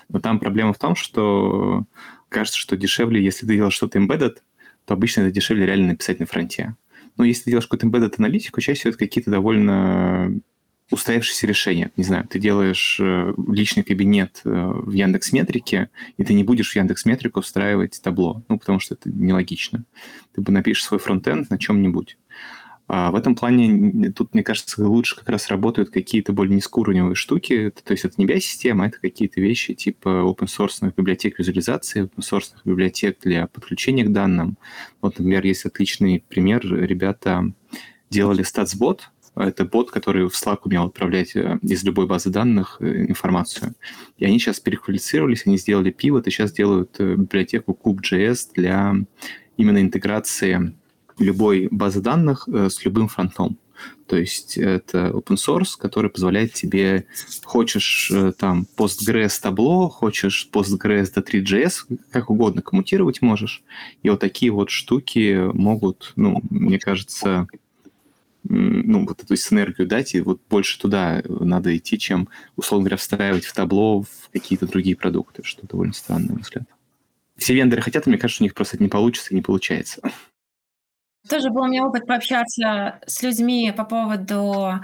Но там проблема в том, что кажется, что дешевле, если ты делаешь что-то embedded, то обычно это дешевле реально написать на фронте. Но если ты делаешь какую-то embedded-аналитику, чаще всего это какие-то довольно устоявшиеся решения. Не знаю, ты делаешь личный кабинет в Яндекс.Метрике, и ты не будешь в Яндекс.Метрику встраивать Tableau, ну, потому что это нелогично. Ты бы напишешь свой фронт-энд на чем-нибудь. В этом плане тут, мне кажется, лучше как раз работают какие-то более низкоуровневые штуки. То есть это не BI-система, это какие-то вещи типа open-source библиотек визуализации, open-source библиотек для подключения к данным. Вот, например, есть отличный пример. Ребята делали StatsBot. Это бот, который в Slack умел отправлять из любой базы данных информацию. И они сейчас переквалифицировались, они сделали пивот, и сейчас делают библиотеку Cube.js для именно интеграции любой базы данных с любым фронтом. То есть это open source, который позволяет тебе, хочешь там Postgres Tableau, хочешь Postgres D3.js, как угодно коммутировать можешь. И вот такие вот штуки могут, ну, мне кажется... ну, вот эту синергию дать, и вот больше туда надо идти, чем, условно говоря, встраивать в Tableau в какие-то другие продукты, что довольно странно, на мой взгляд. Все вендоры хотят, но мне кажется, у них просто это не получится и не получается. Тоже был у меня опыт пообщаться с людьми по поводу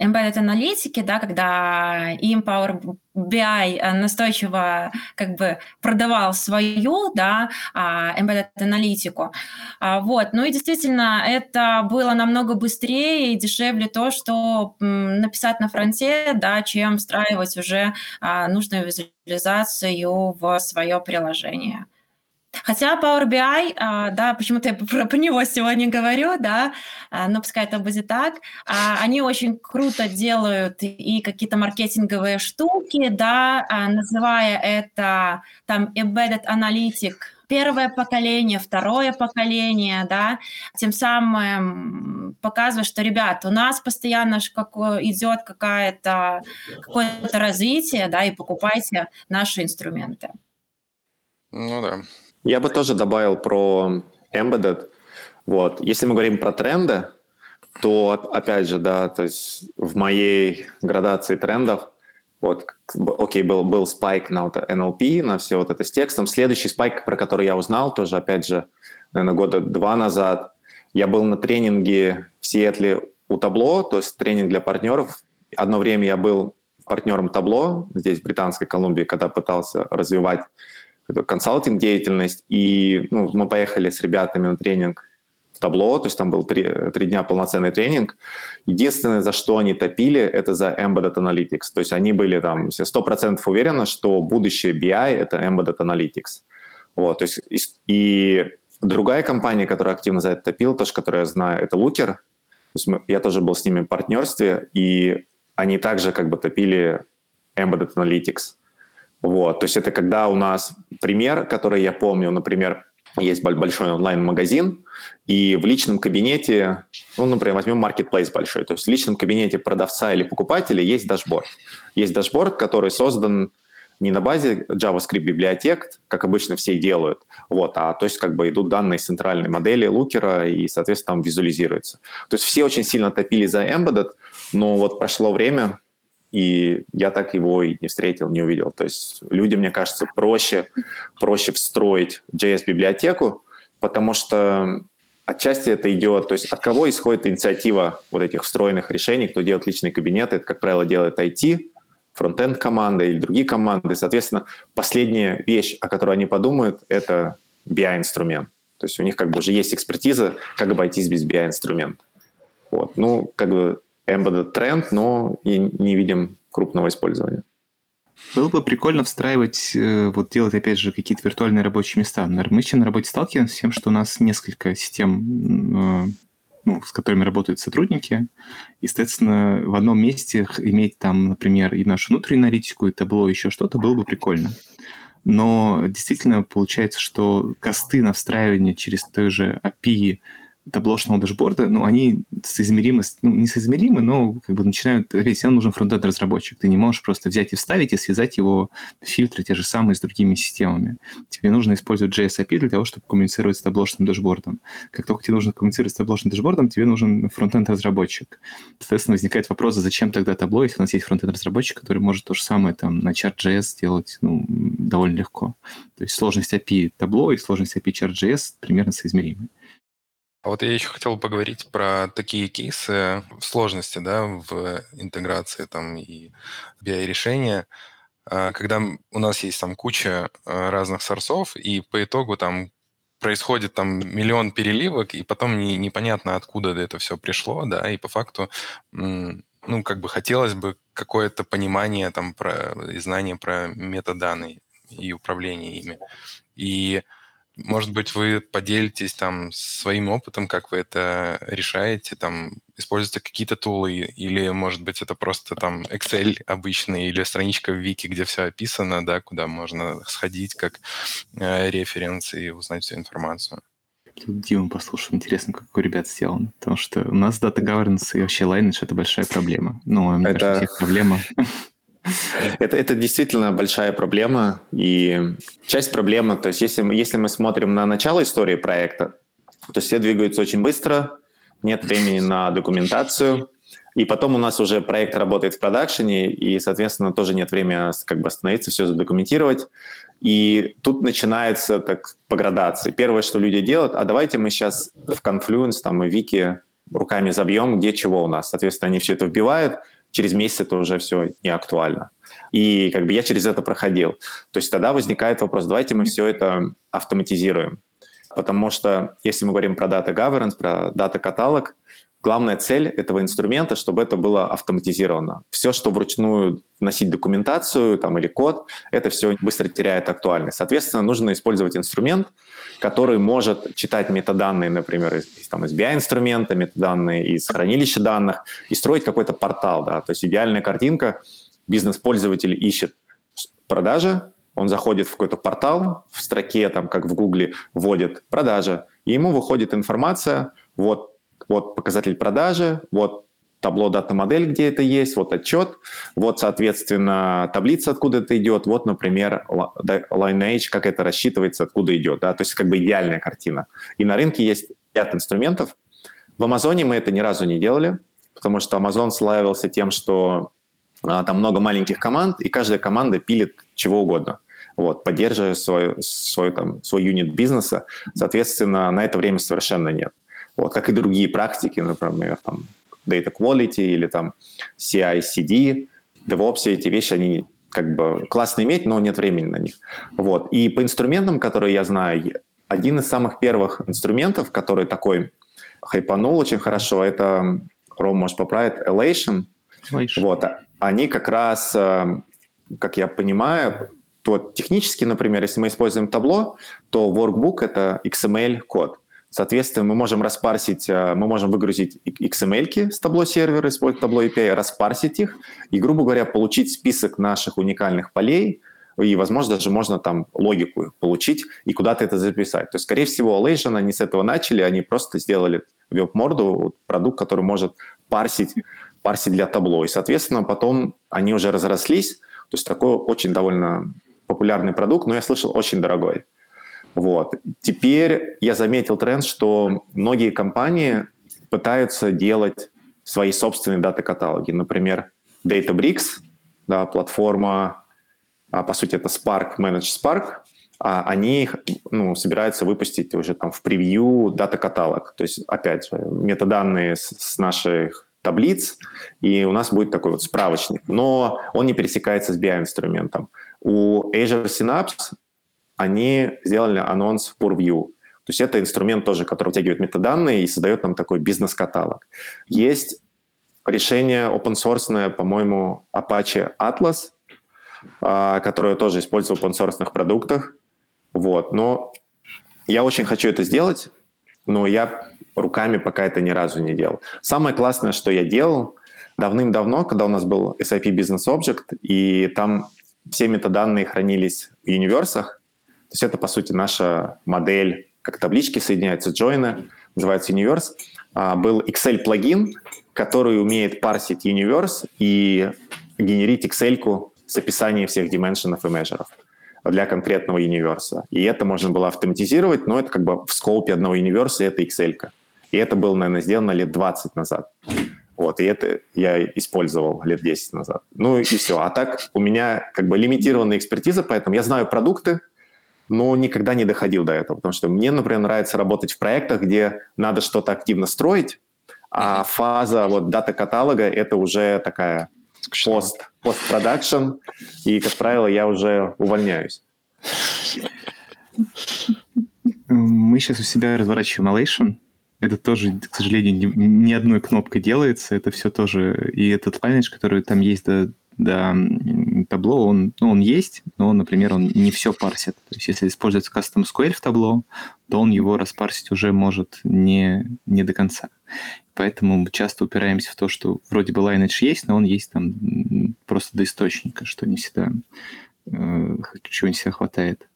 embedded-аналитики, да, когда им Power BI настойчиво как бы продавал свою, да, embedded-аналитику. Вот. Ну и действительно, это было намного быстрее и дешевле то, что написать на фронте, да, чем встраивать уже нужную визуализацию в свое приложение. Хотя Power BI, да, почему-то я про него сегодня говорю, да, но пускай это будет так. Они очень круто делают и какие-то маркетинговые штуки, да, называя это там embedded analytics. Первое поколение, второе поколение, да, тем самым показывает, что, ребят, у нас постоянно идет какое-то развитие, да, и покупайте наши инструменты. Ну да. Я бы тоже добавил про embedded. Вот. Если мы говорим про тренды, то, опять же, да, то есть в моей градации трендов, вот, окей, был спайк на вот NLP, на все вот это с текстом. Следующий спайк, про который я узнал, тоже, опять же, наверное, года два назад, я был на тренинге в Сиэтле у Tableau, то есть тренинг для партнеров. Одно время я был партнером Tableau здесь, в Британской Колумбии, когда пытался развивать консалтинг-деятельность, и ну, мы поехали с ребятами на тренинг в Tableau, то есть там был три дня полноценный тренинг. Единственное, за что они топили, это за Embedded Analytics. То есть они были там 100% уверены, что будущее BI – это Embedded Analytics. Вот, то есть, и другая компания, которая активно за это топила, тоже, которую я знаю, это Looker. То есть я тоже был с ними в партнерстве, и они также как бы топили Embedded Analytics. Вот, то есть это когда у нас пример, который я помню, например, есть большой онлайн-магазин, и в личном кабинете, ну, например, возьмем marketplace большой, то есть в личном кабинете продавца или покупателя есть дашборд. Есть дашборд, который создан не на базе JavaScript библиотек, как обычно все делают, вот, а то есть как бы идут данные с центральной модели Looker и, соответственно, там визуализируется. То есть все очень сильно топили за embedded, но вот прошло время... И я так его и не встретил, не увидел. То есть людям, мне кажется, проще встроить JS-библиотеку, потому что отчасти это идет... То есть от кого исходит инициатива вот этих встроенных решений, кто делает личные кабинеты, это, как правило, делает IT, фронт-энд команда или другие команды. Соответственно, последняя вещь, о которой они подумают, это BI-инструмент. То есть у них как бы уже есть экспертиза, как обойтись без BI-инструмента. Вот. Ну, как бы... Embedded тренд, но и не видим крупного использования. Было бы прикольно встраивать, вот делать, опять же, какие-то виртуальные рабочие места. Наверное, мы сейчас на работе сталкиваемся с тем, что у нас несколько систем ну, с которыми работают сотрудники. Естественно, в одном месте иметь там, например, и нашу внутреннюю аналитику, и Tableau, еще что-то было бы прикольно. Но действительно получается, что косты на встраивание через той же API таблошного дашборда, ну, они соизмеримы, ну, несоизмеримы, но как бы начинают... Опять, всем нужен фронтенд-разработчик. Ты не можешь просто взять и вставить, и связать его фильтры те же самые с другими системами. Тебе нужно использовать JS-API для того, чтобы коммуницировать с таблошным дашбордом. Как только тебе нужно коммуницировать с таблошным дашбордом, тебе нужен фронтенд-разработчик. Соответственно, возникает вопрос, зачем тогда Tableau, если у нас есть фронтенд-разработчик, который может то же самое там на Chart.js делать, ну, довольно легко. То есть сложность API Tableau и сложность API Chart.js примерно соизмеримы. А вот я еще хотел поговорить про такие кейсы сложности, да, в интеграции там и BI-решения, когда у нас есть там куча разных сорсов, и по итогу там происходит там миллион переливок, и потом непонятно, откуда это все пришло, да, и по факту, ну, как бы хотелось бы какое-то понимание там и знание про метаданные и управление ими. И может быть, вы поделитесь там своим опытом, как вы это решаете, там, используете какие-то тулы, или, может быть, это просто там Excel обычный, или страничка в Вики, где все описано, да, куда можно сходить как референс и узнать всю информацию. Тут Дима послушал, интересно, как у ребят сделано, потому что у нас Data Governance и вообще Lineage — это большая проблема. Ну, мне кажется, у всех проблема... Это действительно большая проблема, и часть проблемы, то есть если мы смотрим на начало истории проекта, то все двигаются очень быстро, нет времени на документацию, и потом у нас уже проект работает в продакшене, и, соответственно, тоже нет времени как бы остановиться, все задокументировать, и тут начинается так по градации. Первое, что люди делают, а давайте мы сейчас в Confluence там, и Вики руками забьем, где чего у нас. Соответственно, они все это вбивают, через месяц это уже все не актуально. И как бы я через это проходил. То есть тогда возникает вопрос, давайте мы все это автоматизируем. Потому что если мы говорим про Data Governance, про Data Catalog, главная цель этого инструмента, чтобы это было автоматизировано. Все, что вручную вносить документацию там, или код, это все быстро теряет актуальность. Соответственно, нужно использовать инструмент, который может читать метаданные, например, из BI-инструмента, метаданные из хранилища данных, и строить какой-то портал. Да? То есть идеальная картинка, бизнес-пользователь ищет продажи, он заходит в какой-то портал, в строке, там, как в Гугле, вводит продажи, и ему выходит информация, вот показатель продажи, вот табло дата-модель, где это есть, вот отчет, вот, соответственно, таблица, откуда это идет, вот, например, Lineage, как это рассчитывается, откуда идет. Да? То есть как бы идеальная картина. И на рынке есть ряд инструментов. В Амазоне мы это ни разу не делали, потому что Амазон славился тем, что там много маленьких команд, и каждая команда пилит чего угодно. Вот, поддерживая свой юнит бизнеса, соответственно, на это время совершенно нет. Вот, как и другие практики, например, там, Data Quality или там CI/CD, DevOps, эти вещи, они как бы классно иметь, но нет времени на них. Вот. И по инструментам, которые я знаю, один из самых первых инструментов, который такой хайпанул очень хорошо, это, Ром, может, поправит, Alation. Вот. Они как раз, как я понимаю, то технически, например, если мы используем Tableau, то workbook – это XML-код. Соответственно, мы можем распарсить, мы можем выгрузить XML-ки с Tableau сервера, использовать Tableau API, распарсить их и, грубо говоря, получить список наших уникальных полей, и, возможно, даже можно там логику получить и куда-то это записать. То есть, скорее всего, Alation, они с этого начали, они просто сделали веб-морду, продукт, который может парсить для Tableau. И, соответственно, потом они уже разрослись. То есть, такой очень довольно популярный продукт, но я слышал, очень дорогой. Вот. Теперь я заметил тренд, что многие компании пытаются делать свои собственные дата-каталоги. Например, Databricks, да, платформа, по сути, это Spark, Managed Spark, они собираются выпустить уже там в превью дата-каталог. То есть, опять же, метаданные с наших таблиц, и у нас будет такой вот справочник. Но он не пересекается с BI-инструментом. У Azure Synapse они сделали анонс в PurView. То есть это инструмент тоже, который вытягивает метаданные и создает нам такой бизнес-каталог. Есть решение open-source, по-моему, Apache Atlas, которое тоже используется в open-source продуктах. Вот. Но я очень хочу это сделать. но я руками пока это ни разу не делал. Самое классное, что я делал давным-давно, когда у нас был SAP Business Object, и там все метаданные хранились в универсах. То есть это, по сути, наша модель, как таблички соединяются, джойны, называется Universe. Был Excel-плагин, который умеет парсить Universe и генерить Excel-ку с описанием всех дименшенов и межеров для конкретного Universe. И это можно было автоматизировать, но это как бы в скопе одного Universe, это Excel-ка. И это было, наверное, сделано лет 20 назад. Вот, и это я использовал лет 10 назад. Ну и все. А так у меня как бы лимитированная экспертиза, поэтому я знаю продукты, но никогда не доходил до этого. Потому что мне, например, нравится работать в проектах, где надо что-то активно строить, а фаза вот дата-каталога – это уже такая постпродакшн, и, как правило, я уже увольняюсь. Мы сейчас у себя разворачиваем Alation. Это тоже, к сожалению, не одной кнопкой делается. Это все тоже... И этот память, который там есть до Tableau, он есть, но, например, он не все парсит. То есть если используется Custom SQL в Tableau, то он его распарсить уже может не до конца. Поэтому мы часто упираемся в то, что вроде бы lineage есть, но он есть там просто до источника, что не всегда... чего не всегда хватает.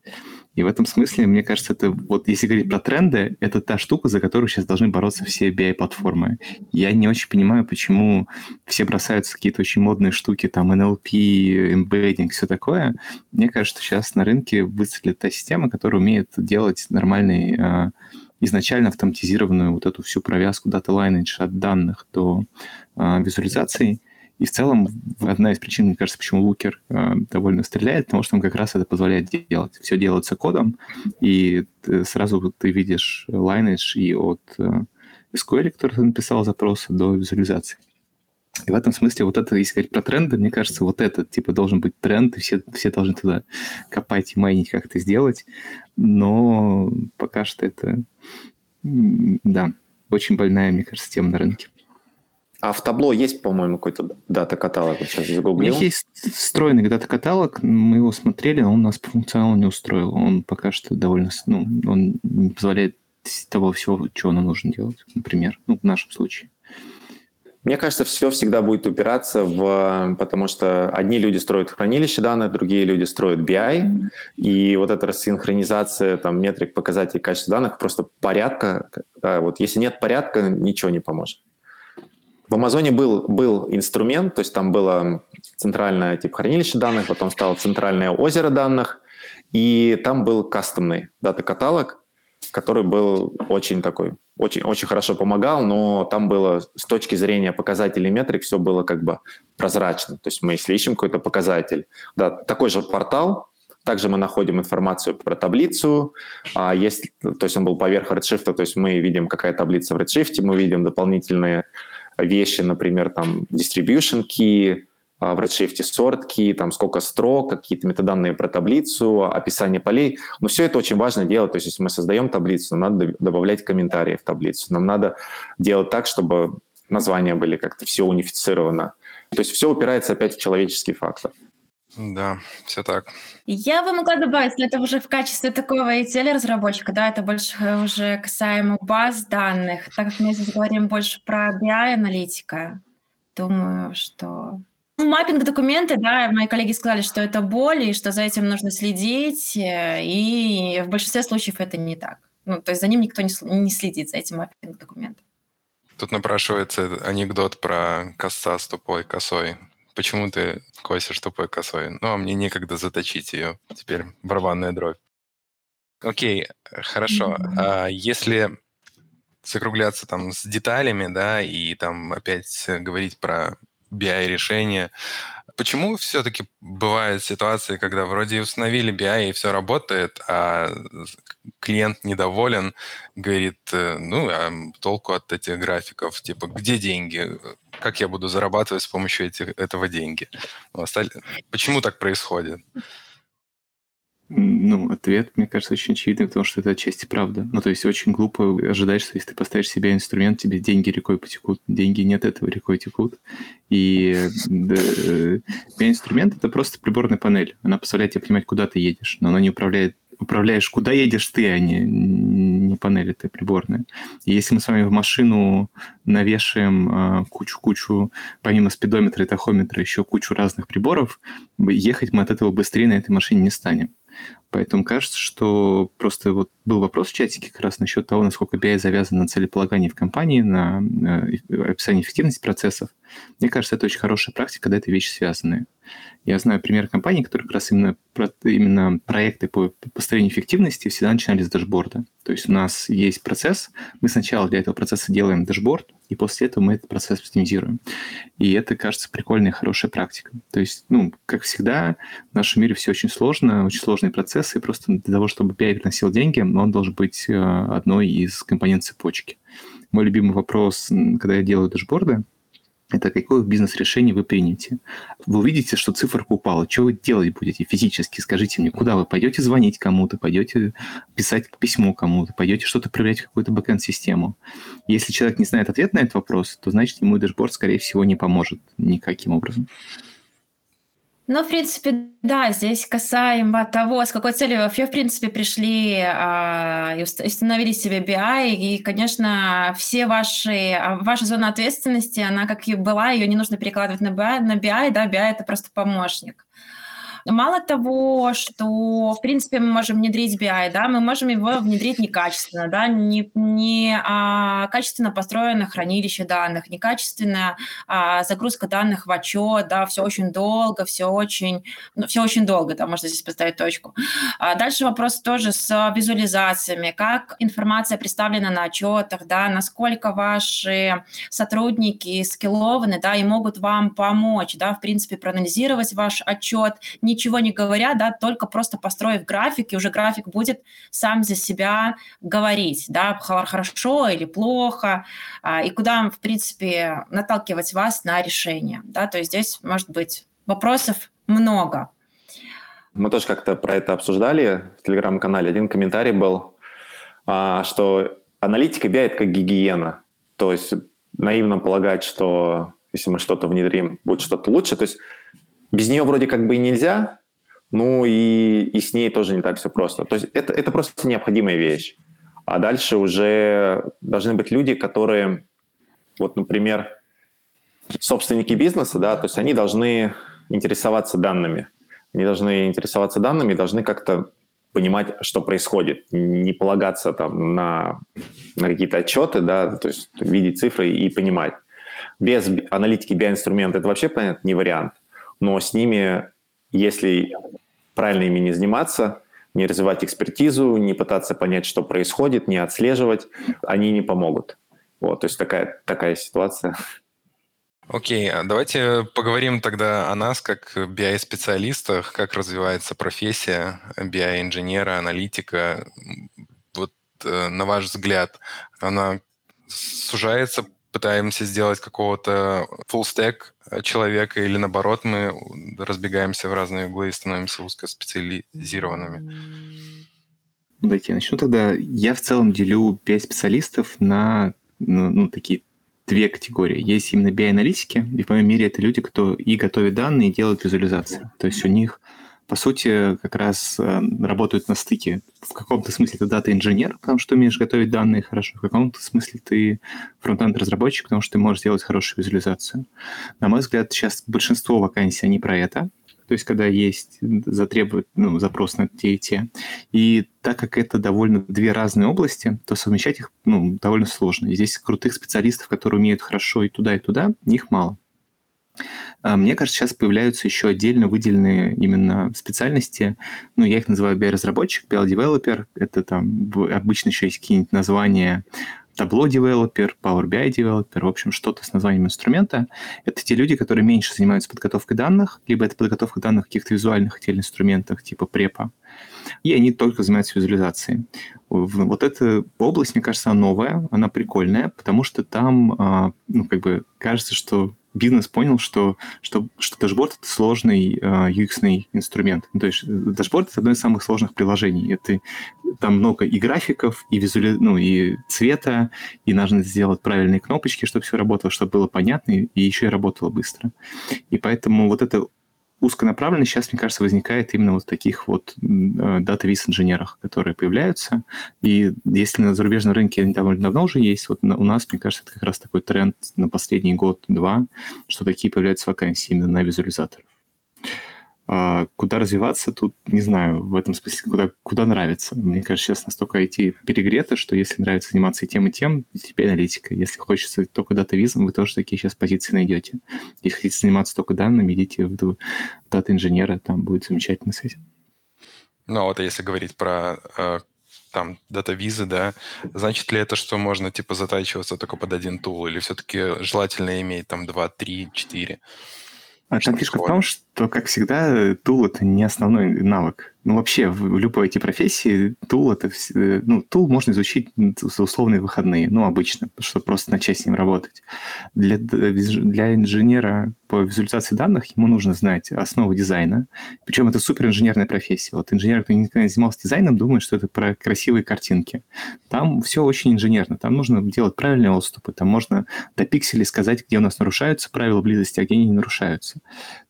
И в этом смысле, мне кажется, это вот если говорить про тренды, это та штука, за которую сейчас должны бороться все BI-платформы. Я не очень понимаю, почему все бросаются какие-то очень модные штуки, там, NLP, эмбеддинг, все такое. Мне кажется, что сейчас на рынке выстрелит та система, которая умеет делать нормальный, изначально автоматизированную вот эту всю провязку data lineage от данных до визуализации. И в целом одна из причин, мне кажется, почему Looker довольно стреляет, потому что он как раз это позволяет делать. Все делается кодом, и сразу ты видишь lineage и от SQL, который ты написал запрос, до визуализации. И в этом смысле вот это, если говорить про тренды, мне кажется, вот этот типа должен быть тренд, и все должны туда копать и майнить, как это сделать. Но пока что это, да, очень больная, мне кажется, тема на рынке. А в Tableau есть, по-моему, какой-то дата-каталог? Сейчас загуглил. У них есть встроенный дата-каталог. Мы его смотрели, он нас по функционалу не устроил. Он пока что довольно... он не позволяет того всего, чего нам нужно делать, например. В нашем случае. Мне кажется, все всегда будет упираться в... Потому что одни люди строят хранилище данных, другие люди строят BI. И вот эта рассинхронизация там, метрик, показателей качества данных, просто порядка. Вот если нет порядка, ничего не поможет. В Амазоне был инструмент, то есть там было центральное типа хранилище данных, потом стало центральное озеро данных, и там был кастомный дата-каталог, который был очень такой, очень, очень хорошо помогал, но там было с точки зрения показателей метрик все было как бы прозрачно. То есть мы, если ищем какой-то показатель, да, такой же портал, также мы находим информацию про таблицу, то есть он был поверх Redshift, то есть мы видим, какая таблица в Redshift, мы видим дополнительные вещи, например, там, distribution key, в Redshift sort key, там, сколько строк, какие-то метаданные про таблицу, описание полей. Но все это очень важно делать. То есть, если мы создаем таблицу, нам надо добавлять комментарии в таблицу. Нам надо делать так, чтобы названия были как-то все унифицировано. То есть, все упирается опять в человеческий фактор. Да, все так. Я бы могла добавить, это уже в качестве такого ETL-разработчика, да, это больше уже касаемо баз данных, так как мы здесь говорим больше про BI-аналитика, думаю, что... маппинг документы, да, мои коллеги сказали, что это боль, и что за этим нужно следить, и в большинстве случаев это не так. То есть за ним никто не следит, за этим маппинг документом. Тут напрашивается анекдот про коса с тупой косой. Почему ты косишь тупой косой? А мне некогда заточить ее. Теперь барабанная дробь. Окей, хорошо. А если закругляться там с деталями, да, и там опять говорить про BI-решения, почему все-таки бывают ситуации, когда вроде установили BI, и все работает, а клиент недоволен, говорит, а толку от этих графиков, типа, где деньги, как я буду зарабатывать с помощью этого деньги? Почему так происходит? Ответ, мне кажется, очень очевидный, потому что это отчасти правда. То есть очень глупо ожидать, что если ты поставишь себе инструмент, тебе деньги рекой потекут. Деньги не от этого рекой текут. И инструмент — это просто приборная панель. Она позволяет тебе понимать, куда ты едешь, но она не управляет. Управляешь, куда едешь ты, а не не панели, а приборные. И если мы с вами в машину навешаем кучу-кучу, помимо спидометра и тахометра, еще кучу разных приборов, ехать мы от этого быстрее на этой машине не станем. Поэтому кажется, что просто вот был вопрос в чатике как раз насчет того, насколько BI завязан на целеполагание в компании, на описание эффективности процессов. Мне кажется, это очень хорошая практика, когда это вещи связаны. Я знаю пример компаний, которые как раз именно проекты по построению эффективности всегда начинали с дашборда. То есть у нас есть процесс, мы сначала для этого процесса делаем дашборд, и после этого мы этот процесс оптимизируем. И это, кажется, прикольная и хорошая практика. То есть, как всегда, в нашем мире все очень сложно, очень сложные процессы, и просто для того, чтобы BI приносил деньги, он должен быть одной из компонент цепочки. Мой любимый вопрос, когда я делаю дашборды, это какое бизнес-решение вы примете. Вы увидите, что циферка упала. Что вы делать будете физически? Скажите мне, куда вы пойдете звонить кому-то, пойдете писать письмо кому-то, пойдете что-то проверять в какую-то бэкэнд-систему. Если человек не знает ответ на этот вопрос, то, значит, ему дашборд, скорее всего, не поможет никаким образом. Ну, в принципе, да, здесь касаемо того, с какой целью вы вообще, в принципе, пришли и установили себе BI, и, конечно, все ваша зона ответственности, она как и была, ее не нужно перекладывать на BI, да, BI – это просто помощник. Мало того, что, в принципе, мы можем внедрить BI, да, мы можем его внедрить некачественно, да, не качественно построено хранилище данных, некачественная загрузка данных в отчет, да, все очень долго, да, можно здесь поставить точку. Дальше вопрос тоже с визуализациями, как информация представлена на отчетах, да, насколько ваши сотрудники скиллованы, да, и могут вам помочь, да, в принципе, проанализировать ваш отчет, ничего не говоря, да, только просто построив график, и уже график будет сам за себя говорить, да, хорошо или плохо, и куда, в принципе, наталкивать вас на решение, да, то есть здесь, может быть, вопросов много. Мы тоже как-то про это обсуждали в Телеграм-канале, один комментарий был, что аналитика BI – это как гигиена, то есть наивно полагать, что если мы что-то внедрим, будет что-то лучше, то есть без нее вроде как бы и нельзя, ну и с ней тоже не так все просто. То есть это просто необходимая вещь. А дальше уже должны быть люди, которые, вот, например, собственники бизнеса, да, то есть они должны интересоваться данными. Они должны интересоваться данными, должны как-то понимать, что происходит, не полагаться там на какие-то отчеты, да, то есть видеть цифры и понимать. Без аналитики BI-инструмента это вообще, понятно, не вариант. Но с ними, если правильно ими не заниматься, не развивать экспертизу, не пытаться понять, что происходит, не отслеживать, они не помогут. Вот, то есть такая ситуация. Окей, давайте поговорим тогда о нас, как BI-специалистах, как развивается профессия BI-инженера, аналитика. Вот, на ваш взгляд, она сужается, пытаемся сделать какого-то фуллстек человека, или наоборот, мы разбегаемся в разные углы и становимся узкоспециализированными? Давайте я начну тогда. Я в целом делю BI-специалистов на такие две категории. Есть именно BI-аналитики, и в моем мире это люди, кто и готовит данные, и делает визуализации. То есть у них, по сути, как раз работают на стыке. В каком-то смысле ты дата-инженер, потому что ты умеешь готовить данные хорошо, в каком-то смысле ты фронтенд-разработчик, потому что ты можешь делать хорошую визуализацию. На мой взгляд, сейчас большинство вакансий, они про это. То есть когда есть запрос на те и те. И так как это довольно две разные области, то совмещать их довольно сложно. И здесь крутых специалистов, которые умеют хорошо и туда, их мало. Мне кажется, сейчас появляются еще отдельно выделенные именно специальности. Я их называю BI-разработчик, BI-девелопер. Это там обычно еще есть какие-нибудь названия Tableau девелопер, Power BI девелопер, в общем, что-то с названием инструмента. Это те люди, которые меньше занимаются подготовкой данных, либо это подготовка данных в каких-то визуальных инструментах, типа препа. И они только занимаются визуализацией. Вот эта область, мне кажется, новая, она прикольная, потому что там, кажется, что бизнес понял, что дашборд – это сложный UX-ный инструмент. То есть дашборд – это одно из самых сложных приложений. Это, там много и графиков, и и цвета, и нужно сделать правильные кнопочки, чтобы все работало, чтобы было понятно, и еще и работало быстро. И поэтому вот эта узконаправленность сейчас, мне кажется, возникает именно вот в таких вот дата-виз-инженерах, которые появляются. И если на зарубежном рынке они довольно давно уже есть, вот у нас, мне кажется, это как раз такой тренд на последний год-два, что такие появляются вакансии именно на визуализаторов. Куда развиваться, тут не знаю, в этом смысле, куда нравится. Мне кажется, сейчас настолько IT перегрето, что если нравится заниматься и тем, теперь аналитика. Если хочется только дата-визом, вы тоже такие сейчас позиции найдете. Если хотите заниматься только данными, идите в дата-инженера, там будет замечательно с этим. Ну, вот если говорить про там дата-визы, да, значит ли это, что можно типа затачиваться только под один тул, или все-таки желательно иметь там 2, 3, 4? А там фишка в том, что, как всегда, тул – это не основной навык. Ну, вообще, в любой IT-профессии тул – это... Ну, тул можно изучить за условные выходные, ну, обычно, чтобы просто начать с ним работать. Для инженера по визуализации данных ему нужно знать основы дизайна. Причем это суперинженерная профессия. Вот инженер, кто никогда не занимался дизайном, думает, что это про красивые картинки. Там все очень инженерно. Там нужно делать правильные отступы. Там можно до пикселей сказать, где у нас нарушаются правила близости, а где они не нарушаются.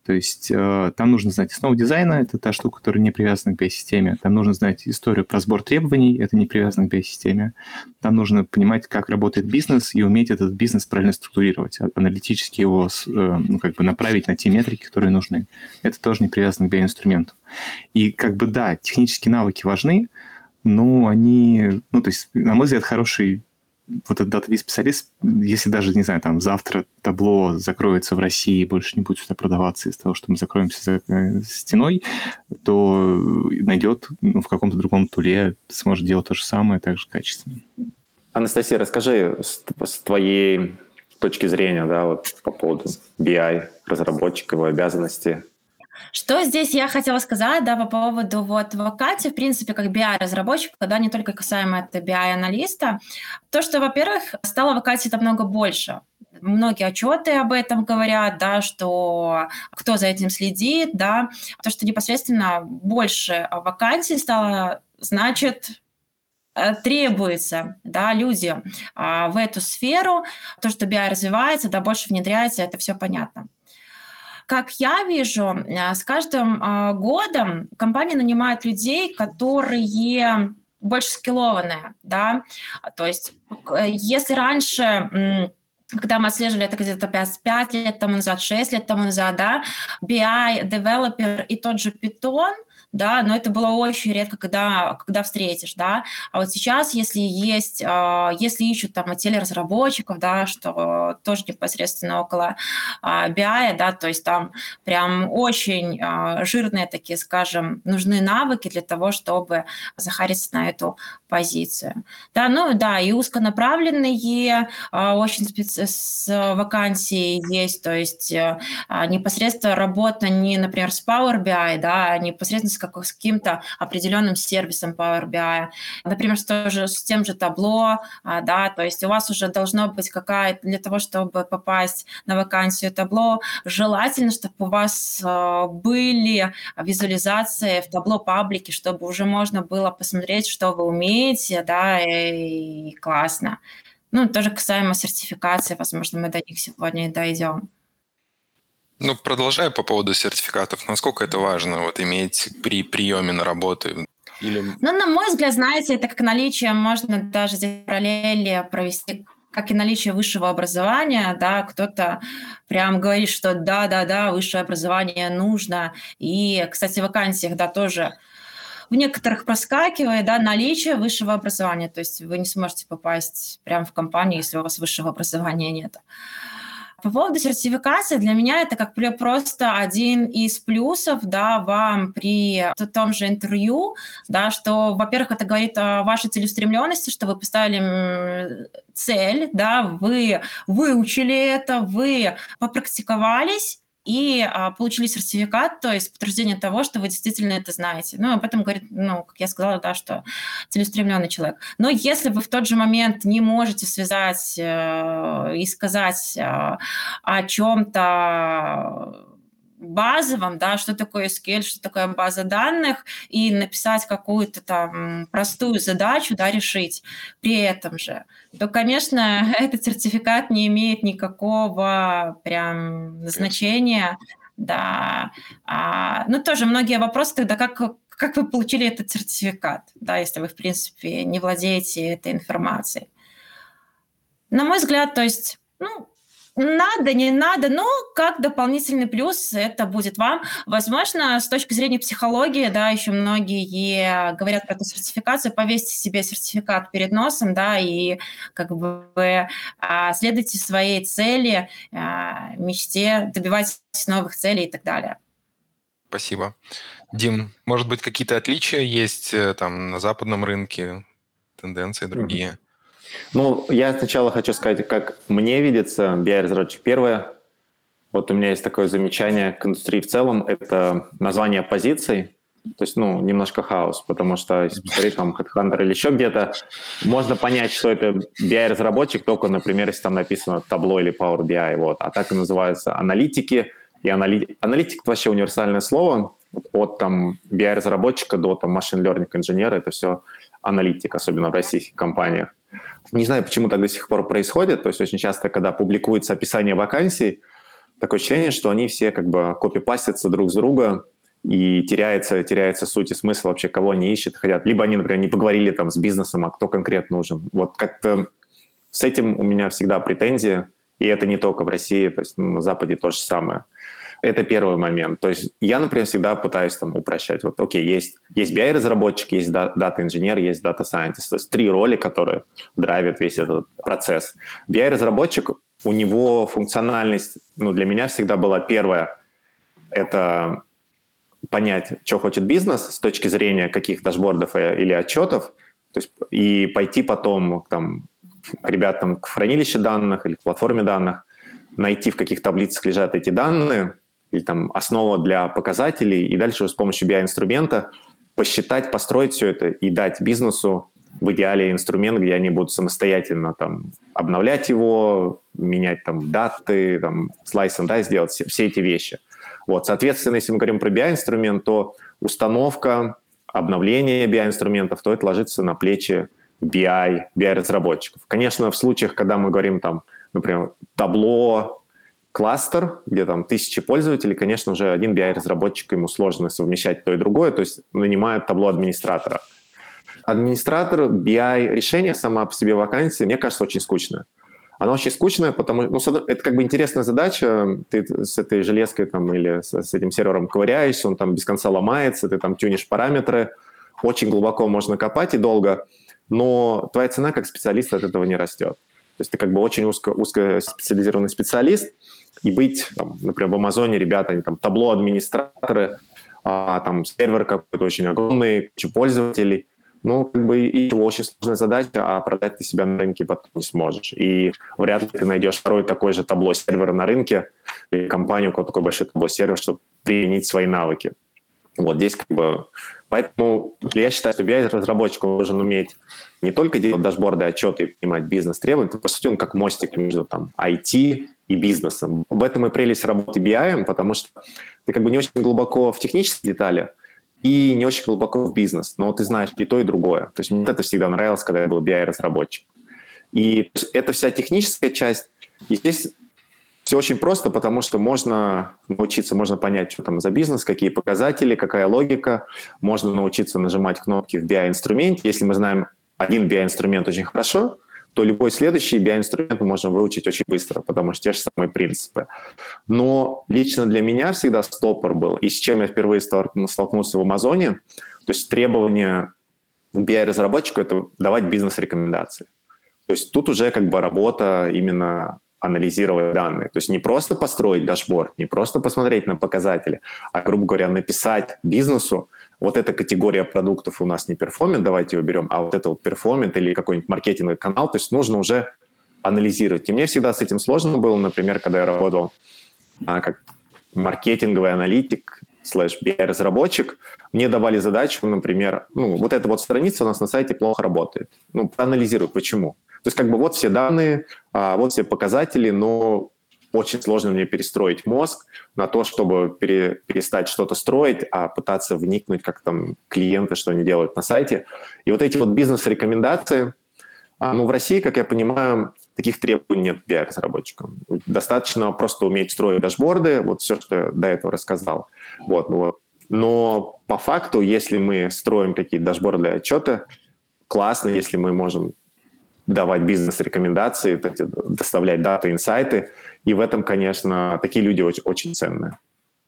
То есть там нужно знать основу дизайна, это та штука, которая не привязана к BI-системе. Там нужно знать историю про сбор требований, это не привязано к BI-системе. Там нужно понимать, как работает бизнес, и уметь этот бизнес правильно структурировать, аналитически его ну, как бы направить на те метрики, которые нужны. Это тоже не привязано к BI-инструменту. И как бы да, технические навыки важны, но они... Ну, то есть, на мой взгляд, хороший... Вот этот дата-виз-специалист, если даже, не знаю, там завтра Tableau закроется в России, больше не будет сюда продаваться из-за того, что мы закроемся за стеной, то найдет в каком-то другом туле, сможет делать то же самое, так же качественно. Анастасия, расскажи с твоей точки зрения, да, вот по поводу BI, разработчика, его обязанности. Что здесь я хотела сказать, да, по поводу вот вакансий, в принципе, как BI-разработчика, да, не только касаемо это BI-аналиста, то, что, во-первых, стало вакансий-то намного больше. Многие отчеты об этом говорят, да, что кто за этим следит, да, то, что непосредственно больше вакансий стало, значит... требуется, да, люди в эту сферу, то, что BI развивается, да, больше внедряется, это все понятно. Как я вижу, с каждым годом компании нанимают людей, которые больше скиллованные, да, то есть если раньше... Когда мы отслеживали это где-то 5 лет тому назад, 6 лет тому назад, да, BI, Developer и тот же Python, да, но это было очень редко, когда встретишь, да. А вот сейчас, если ищут там телеразработчиков, да, что тоже непосредственно около BI, да, то есть там прям очень жирные такие, скажем, нужны навыки для того, чтобы захариться на эту позицию. Да, ну да, и узконаправленные, очень с вакансией есть, то есть непосредственно работа не, например, с Power BI, да, а непосредственно с каким-то определенным сервисом Power BI. Например, с тем же Tableau, да, то есть у вас уже должно быть какая-то, для того, чтобы попасть на вакансию Tableau, желательно, чтобы у вас были визуализации в Tableau паблике, чтобы уже можно было посмотреть, что вы умеете, да, и классно. Ну, тоже касаемо сертификации, возможно, мы до них сегодня и дойдем. Ну, продолжаю по поводу сертификатов. Насколько это важно, вот, иметь при приеме на работу? Или... Ну, на мой взгляд, знаете, это как наличие, можно даже здесь параллели провести, как и наличие высшего образования, да, кто-то прям говорит, что да, высшее образование нужно. И, кстати, в вакансиях, да, тоже... В некоторых проскакивает, да, наличие высшего образования, то есть вы не сможете попасть прямо в компанию, если у вас высшего образования нет. По поводу сертификации, для меня это как просто один из плюсов, да, вам при том же интервью, да, что, во-первых, это говорит о вашей целеустремленности, что вы поставили цель, да, вы выучили это, вы попрактиковались, и получили сертификат, то есть подтверждение того, что вы действительно это знаете. Ну, об этом говорит, ну, как я сказала, да, что целеустремленный человек. Но если вы в тот же момент не можете связать и сказать о чем-то базовом, да, что такое SQL, что такое база данных, и написать какую-то там простую задачу, да, решить при этом же, то, конечно, этот сертификат не имеет никакого прям значения да. Ну, тоже многие вопросы тогда, как вы получили этот сертификат, да, если вы, в принципе, не владеете этой информацией. На мой взгляд, то есть, ну, надо, не надо, но как дополнительный плюс это будет вам. Возможно, с точки зрения психологии, да, еще многие говорят про эту сертификацию, повесьте себе сертификат перед носом, да, и как бы следуйте своей цели, мечте, добивайтесь новых целей и так далее. Спасибо. Дим, может быть, какие-то отличия есть там на западном рынке, тенденции другие? Mm-hmm. Ну, я сначала хочу сказать, как мне видится, BI-разработчик первое. Вот у меня есть такое замечание к индустрии в целом, это название позиций. То есть, ну, немножко хаос, потому что, если посмотреть там HeadHunter или еще где-то, можно понять, что это BI-разработчик только, например, если там написано Tableau или Power BI, вот. А так и называются аналитики. И аналитик – это вообще универсальное слово. От там BI-разработчика до там машин-лернинг-инженера – это все аналитик, особенно в российских компаниях. Не знаю, почему так до сих пор происходит. То есть очень часто, когда публикуется описание вакансий, такое ощущение, что они все как бы копипастятся друг с друга и теряется суть и смысл вообще, кого они ищут, хотят. Либо они, например, не поговорили там с бизнесом, а кто конкретно нужен. Вот как-то с этим у меня всегда претензии, и это не только в России, то есть на Западе то же самое. Это первый момент. То есть я, например, всегда пытаюсь там упрощать. Вот, окей, есть BI-разработчик, есть дата-инженер, есть дата-сайентист. То есть три роли, которые драйвят весь этот процесс. BI-разработчик, у него функциональность, ну, для меня всегда была первая. Это понять, что хочет бизнес с точки зрения каких дашбордов или отчетов. То есть, и пойти потом там, к ребятам к хранилищу данных или к платформе данных, найти, в каких таблицах лежат эти данные, или там основа для показателей, и дальше с помощью BI-инструмента посчитать, построить все это и дать бизнесу в идеале инструмент, где они будут самостоятельно там обновлять его, менять там даты, там slice and dice делать, все эти вещи. Вот, соответственно, если мы говорим про BI-инструмент, то установка, обновление BI-инструментов, то это ложится на плечи BI-разработчиков. Конечно, в случаях, когда мы говорим там, например, Tableau, кластер, где там 1000 пользователей, конечно же, один BI-разработчик, ему сложно совмещать то и другое, то есть нанимают Tableau администратора. Администратор BI-решение сама по себе вакансия, мне кажется, очень скучная. Она очень скучная, потому что ну, это как бы интересная задача, ты с этой железкой там, или с этим сервером ковыряешься, он там без конца ломается, ты там тюнишь параметры, очень глубоко можно копать и долго, но твоя цена как специалиста от этого не растет. То есть ты как бы очень узкоспециализированный специалист, и быть, там, например, в Амазоне, ребята, они там Tableau-администраторы, там сервер какой-то очень огромный, куча пользователей. Ну, как бы и очень сложная задача, а продать ты себя на рынке потом не сможешь. И вряд ли ты найдешь второй такой же Tableau-сервер на рынке, или компанию, у кого такой большой Tableau-сервер, чтобы применить свои навыки. Вот здесь как бы... Поэтому я считаю, что BI-разработчик должен уметь не только делать дашборды, отчеты и понимать бизнес-требования, по сути, он как мостик между там, IT и бизнесом. В этом и прелесть работы BI, потому что ты как бы не очень глубоко в технические детали и не очень глубоко в бизнес, но ты знаешь и то, и другое. То есть мне это всегда нравилось, когда я был BI-разработчик. И эта вся техническая часть, и здесь все очень просто, потому что можно научиться, можно понять, что там за бизнес, какие показатели, какая логика. Можно научиться нажимать кнопки в BI-инструменте. Если мы знаем один BI-инструмент очень хорошо, то любой следующий BI-инструмент мы можем выучить очень быстро, потому что те же самые принципы. Но лично для меня всегда стопор был. И с чем я впервые столкнулся в Амазоне, то есть требование BI-разработчику – это давать бизнес-рекомендации. То есть тут уже как бы работа именно... анализировать данные. То есть не просто построить дашборд, не просто посмотреть на показатели, а, грубо говоря, написать бизнесу, вот эта категория продуктов у нас не перформит, давайте ее берем, а вот это вот перформит или какой-нибудь маркетинговый канал, то есть нужно уже анализировать. И мне всегда с этим сложно было, например, когда я работал как маркетинговый аналитик /BI-разработчик, мне давали задачу, например, ну, вот эта вот страница у нас на сайте плохо работает. Ну, проанализируй, почему. То есть как бы вот все данные, вот все показатели, но очень сложно мне перестроить мозг на то, чтобы перестать что-то строить, а пытаться вникнуть, как там клиенты, что они делают на сайте. И вот эти вот бизнес-рекомендации, ну, в России, как я понимаю, таких требований нет для разработчиков. Достаточно просто уметь строить дашборды, вот все, что я до этого рассказал. Но по факту, если мы строим какие-то дашборды и отчеты, классно, если мы можем давать бизнес-рекомендации, доставлять даты, инсайты, и в этом, конечно, такие люди очень, очень ценные.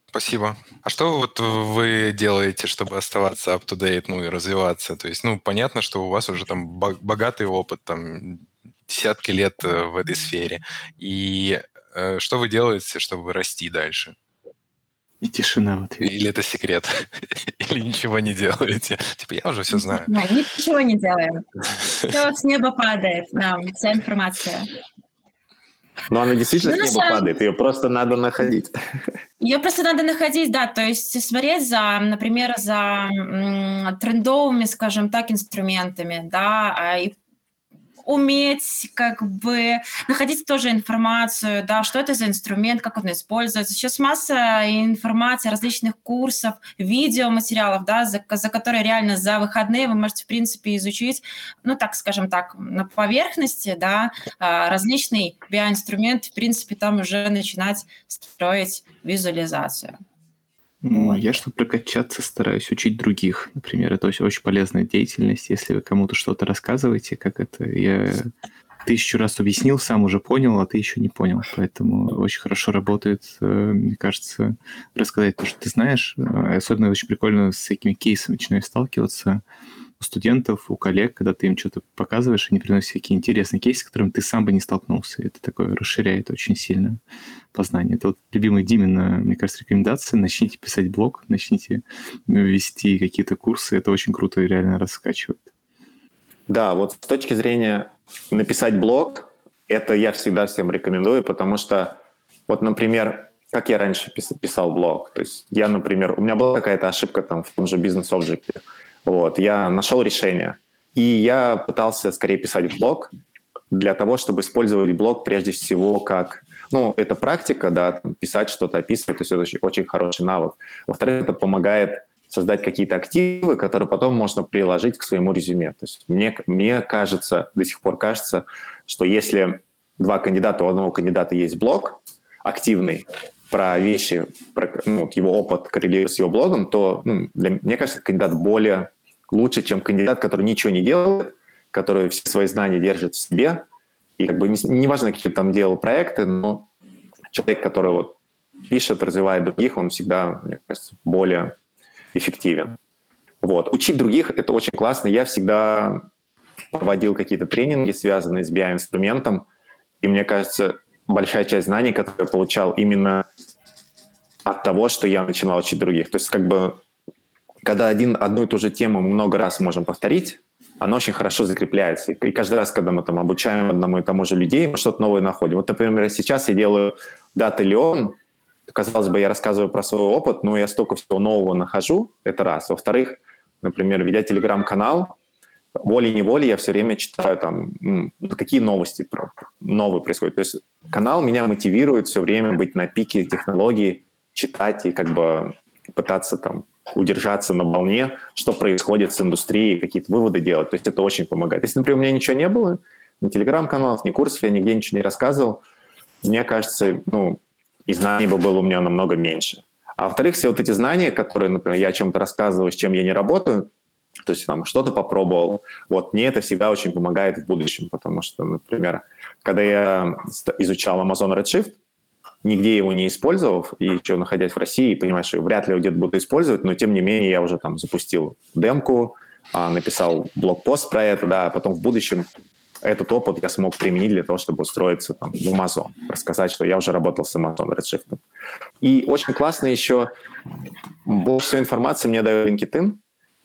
Спасибо. А что вот вы делаете, чтобы оставаться up-to-date, ну и развиваться? То есть, ну, понятно, что у вас уже там богатый опыт, там, десятки лет в этой сфере. И что вы делаете, чтобы расти дальше? И тишина в ответ. Или это секрет? Или ничего не делаете? Типа, я уже все знаю. Да, ничего не делаем. Все с неба падает нам, вся информация. Но она действительно с неба падает, ее просто надо находить. Ее просто надо находить, да, то есть смотреть за, например, за трендовыми, скажем так, инструментами, да, и уметь как бы находить тоже информацию, да, что это за инструмент, как он используется. Сейчас масса информации, различных курсов, видеоматериалов, да, за которые реально за выходные вы можете, в принципе, изучить, ну, так, скажем так, на поверхности, да, различный BI-инструмент, в принципе, там уже начинать строить визуализацию. Ну, я, чтобы прокачаться, стараюсь учить других. Например, это очень полезная деятельность. Если вы кому-то что-то рассказываете, как это, я 1000 раз объяснил, сам уже понял, а ты еще не понял. Поэтому очень хорошо работает, мне кажется, рассказать то, что ты знаешь. Особенно очень прикольно с всякими кейсами начинаю сталкиваться. У студентов, у коллег, когда ты им что-то показываешь, они приносят всякие интересные кейсы, с которыми ты сам бы не столкнулся. Это такое расширяет очень сильно познание. Это вот любимая Димина, мне кажется, рекомендация. Начните писать блог, начните вести какие-то курсы. Это очень круто и реально раскачивает. Да, вот с точки зрения написать блог, это я всегда всем рекомендую, потому что, вот, например, как я раньше писал блог. То есть я, например, у меня была какая-то ошибка там в том же Business Object. Вот, я нашел решение, и я пытался скорее писать блог для того, чтобы использовать блог прежде всего как... Ну, это практика, да, писать что-то, описывать, то есть это очень, очень хороший навык. Во-вторых, это помогает создать какие-то активы, которые потом можно приложить к своему резюме. То есть мне кажется, до сих пор кажется, что если два кандидата, у одного кандидата есть блог активный, про вещи, про, ну, его опыт коррелирует с его блогом, то, ну, мне кажется, кандидат более лучше, чем кандидат, который ничего не делает, который все свои знания держит в себе. И как бы неважно, какие там делал проекты, но человек, который вот пишет, развивает других, он всегда, мне кажется, более эффективен. Вот. Учить других – это очень классно. Я всегда проводил какие-то тренинги, связанные с BI-инструментом, и мне кажется, большая часть знаний, которые я получал именно от того, что я начинал учить других. То есть как бы, когда одну и ту же тему много раз можем повторить, она очень хорошо закрепляется. И каждый раз, когда мы там обучаем одному и тому же людей, мы что-то новое находим. Вот, например, сейчас я делаю Data Learn. Казалось бы, я рассказываю про свой опыт, но я столько всего нового нахожу. Это раз. Во-вторых, например, ведя телеграм-канал, волей-неволей я все время читаю там, какие новости новые происходят. То есть канал меня мотивирует все время быть на пике технологий, читать и как бы пытаться там удержаться на волне, что происходит с индустрией, какие-то выводы делать. То есть это очень помогает. Если, например, у меня ничего не было, ни телеграм-каналов, ни курсов, я нигде ничего не рассказывал, мне кажется, ну, и знаний бы было у меня намного меньше. А во-вторых, все вот эти знания, которые, например, я о чем-то рассказываю, с чем я не работаю, то есть там что-то попробовал. Вот мне это всегда очень помогает в будущем, потому что, например, когда я изучал Amazon Redshift, нигде его не использовав, и еще находясь в России, понимаешь, что вряд ли его где-то буду использовать, но тем не менее я уже там запустил демку, написал блог-пост про это, да, а потом в будущем этот опыт я смог применить для того, чтобы устроиться там, в Amazon, рассказать, что я уже работал с Amazon Redshift. И очень классно еще, больше всего информации мне дает LinkedIn,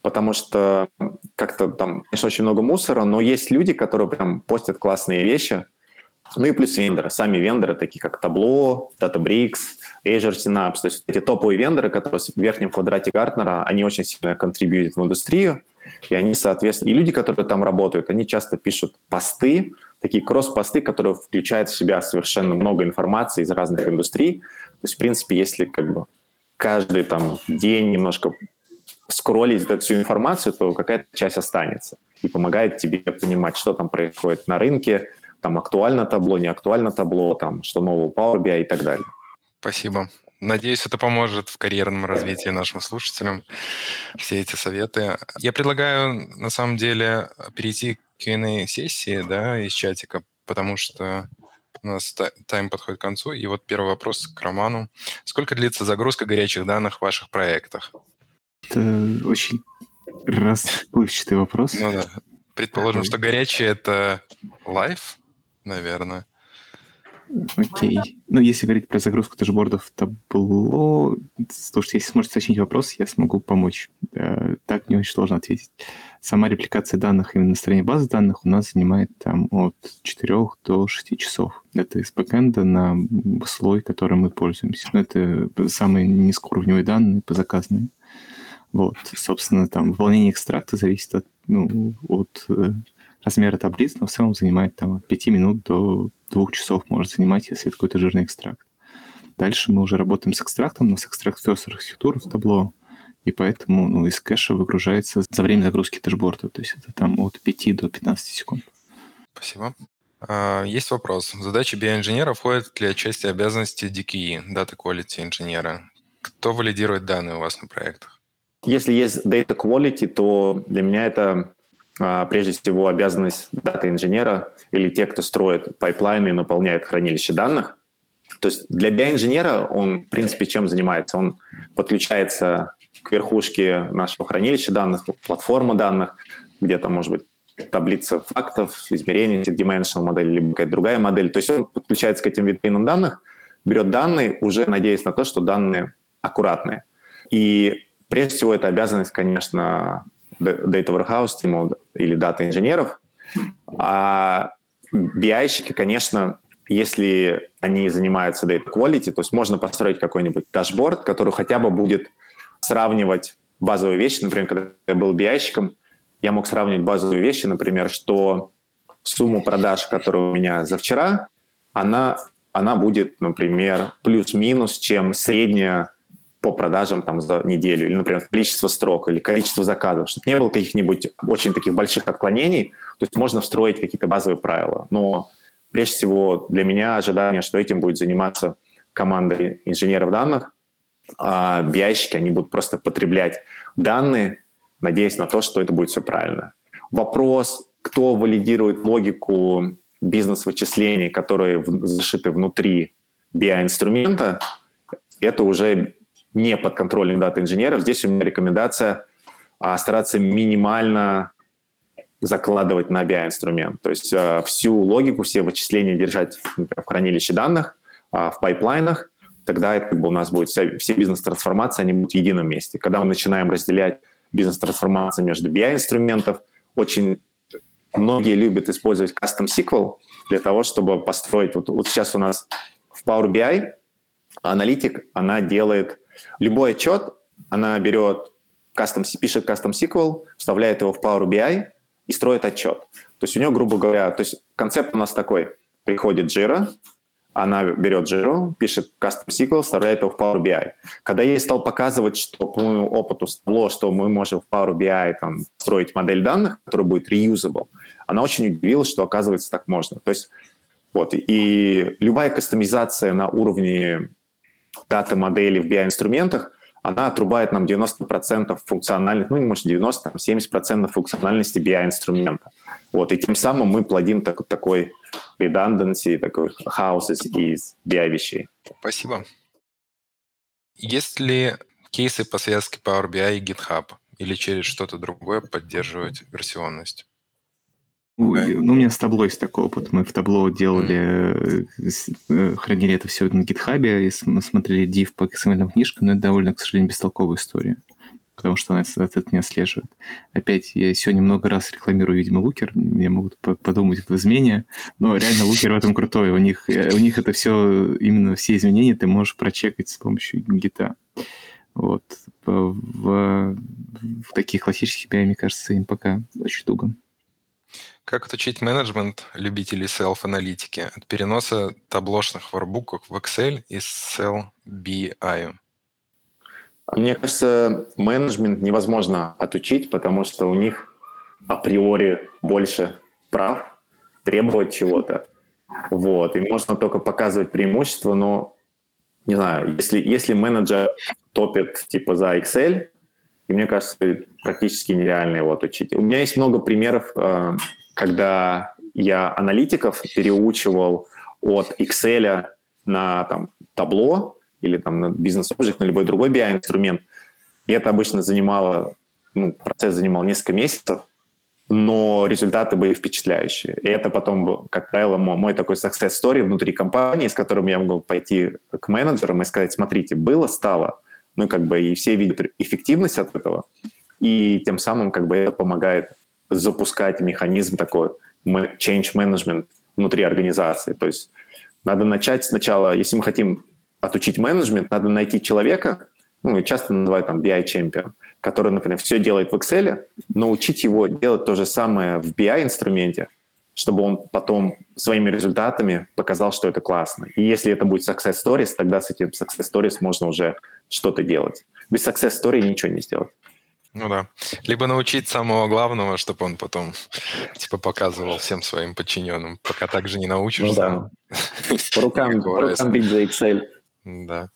потому что как-то там, конечно, очень много мусора, но есть люди, которые прям постят классные вещи. Ну и плюс вендоры. Сами вендоры, такие как Tableau, Databricks, Azure Synapse. То есть эти топовые вендоры, которые в верхнем квадрате Гартнера, они очень сильно контрибьютят в индустрию. И они, соответственно, и люди, которые там работают, они часто пишут посты, такие кросс-посты, которые включают в себя совершенно много информации из разных индустрий. То есть, в принципе, если как бы каждый там день немножко скроллить эту всю информацию, то какая-то часть останется и помогает тебе понимать, что там происходит на рынке, там актуально табло, не актуально табло, там что нового Power BI и так далее. Спасибо. Надеюсь, это поможет в карьерном развитии нашим слушателям, все эти советы. Я предлагаю, на самом деле, перейти к Q&A-сессии, да, из чатика, потому что у нас тайм подходит к концу. И вот первый вопрос к Роману. Сколько длится загрузка горячих данных в ваших проектах? Это очень расплывчатый вопрос. Ну да. Предположим, что горячее – это лайв, наверное. Окей. Ну, если говорить про загрузку дашбордов в табло, слушайте, если сможете уточнить вопрос, я смогу помочь. Так не очень сложно ответить. Сама репликация данных именно на стороне базы данных у нас занимает там от 4 до 6 часов. Это из бэкэнда на слой, которым мы пользуемся. Но это самые низкоуровневые данные по заказной. Вот, собственно, там выполнение экстракта зависит от, ну, от размера таблиц, но в целом занимает там от 5 минут до 2 часов может занимать, если это какой-то жирный экстракт. Дальше мы уже работаем с экстрактом, но с экстракт-ферст архитектуры в табло, и поэтому ну, из кэша выгружается за время загрузки дашборда, то есть это там от 5 до 15 секунд. Спасибо. Есть вопрос. В задачи BI-инженера входит ли отчасти обязанности DQE, Data Quality инженера? Кто валидирует данные у вас на проектах? Если есть Data Quality, то для меня это... прежде всего, обязанность дата-инженера или те, кто строит пайплайны и наполняет хранилище данных. То есть для BI-инженера он, в принципе, чем занимается? Он подключается к верхушке нашего хранилища данных, платформы данных, где-то, может быть, таблица фактов, измерения, dimensional модель, либо какая-то другая модель. То есть он подключается к этим витринам данных, берет данные, уже надеясь на то, что данные аккуратные. И прежде всего это обязанность, конечно, Data Warehouse или дата-инженеров, а BI-щики, конечно, если они занимаются Data Quality, то есть можно построить какой-нибудь дашборд, который хотя бы будет сравнивать базовые вещи. Например, когда я был BI-щиком, я мог сравнивать базовые вещи, например, что сумма продаж, которая у меня за вчера, она будет, например, плюс-минус, чем средняя по продажам там, за неделю, или, например, количество строк, или количество заказов, чтобы не было каких-нибудь очень таких больших отклонений, то есть можно встроить какие-то базовые правила. Но прежде всего для меня ожидание, что этим будет заниматься команда инженеров данных, а BI-щики, они будут просто потреблять данные, надеясь на то, что это будет все правильно. Вопрос, кто валидирует логику бизнес-вычислений, которые зашиты внутри BI-инструмента, это уже... не под контролем дата-инженеров. Здесь у меня рекомендация стараться минимально закладывать на BI-инструмент. То есть всю логику, все вычисления держать, например, в хранилище данных, в пайплайнах. Тогда это, как бы, у нас будут все бизнес-трансформации, они будут в едином месте. Когда мы начинаем разделять бизнес-трансформации между BI-инструментов, очень многие любят использовать Custom SQL для того, чтобы построить... Вот сейчас у нас в Power BI аналитик, она делает... Любой отчет она берет, пишет Custom SQL, вставляет его в Power BI и строит отчет. То есть у нее, грубо говоря, то есть концепт у нас такой. Приходит Jira, она берет Jira, пишет Custom SQL, вставляет его в Power BI. Когда я ей стал показывать, что по моему опыту стало, что мы можем в Power BI там, строить модель данных, которая будет reusable, она очень удивилась, что, оказывается, так можно. То есть вот, и любая кастомизация на уровне дата-модели в BI-инструментах, она отрубает нам 90% функциональности, ну, не может 90, там 70% функциональности BI-инструмента. Вот, и тем самым мы плодим такой redundancy, такой хаос из BI-вещей. Спасибо. Есть ли кейсы по связке Power BI и GitHub? Или через что-то другое поддерживать версионность? Ну, у меня с табло есть такой опыт. Мы в табло делали, хранили это все на гитхабе, и смотрели div по XML книжкам, но это довольно, к сожалению, бестолковая история, потому что она это не отслеживает. Опять, я сегодня много раз рекламирую, видимо, Looker, мне могут подумать в измене, но реально Looker в этом крутой. У них это все, именно все изменения ты можешь прочекать с помощью гита. Вот. В таких классических BI, мне кажется, им пока очень туго. Как отучить менеджмент любителей селф-аналитики от переноса таблошных воркбуков в Excel и Cell BI? Мне кажется, менеджмент невозможно отучить, потому что у них априори больше прав, требовать чего-то. Вот. И можно только показывать преимущества, но, не знаю, если менеджер топит типа за Excel, и мне кажется, практически нереально его отучить. У меня есть много примеров, когда я аналитиков переучивал от Excel на там, Tableau или там, на Business Object, на любой другой BI-инструмент. И это обычно занимало, процесс занимал несколько месяцев, но результаты были впечатляющие. И это потом, как правило, мой такой success story внутри компании, с которым я могу пойти к менеджерам и сказать, смотрите, было, стало, и все видят эффективность от этого, и тем самым это помогает запускать механизм такой change management внутри организации. То есть надо начать сначала, если мы хотим отучить менеджмент, надо найти человека, часто называют там BI-чемпион, который, например, все делает в Excel, научить его делать то же самое в BI-инструменте, чтобы он потом своими результатами показал, что это классно. И если это будет success stories, тогда с этим success stories можно уже что-то делать. Без success story ничего не сделать. Либо научить самого главного, чтобы он потом показывал всем своим подчиненным. Пока так же не научишься. По рукам бить за Excel. Да.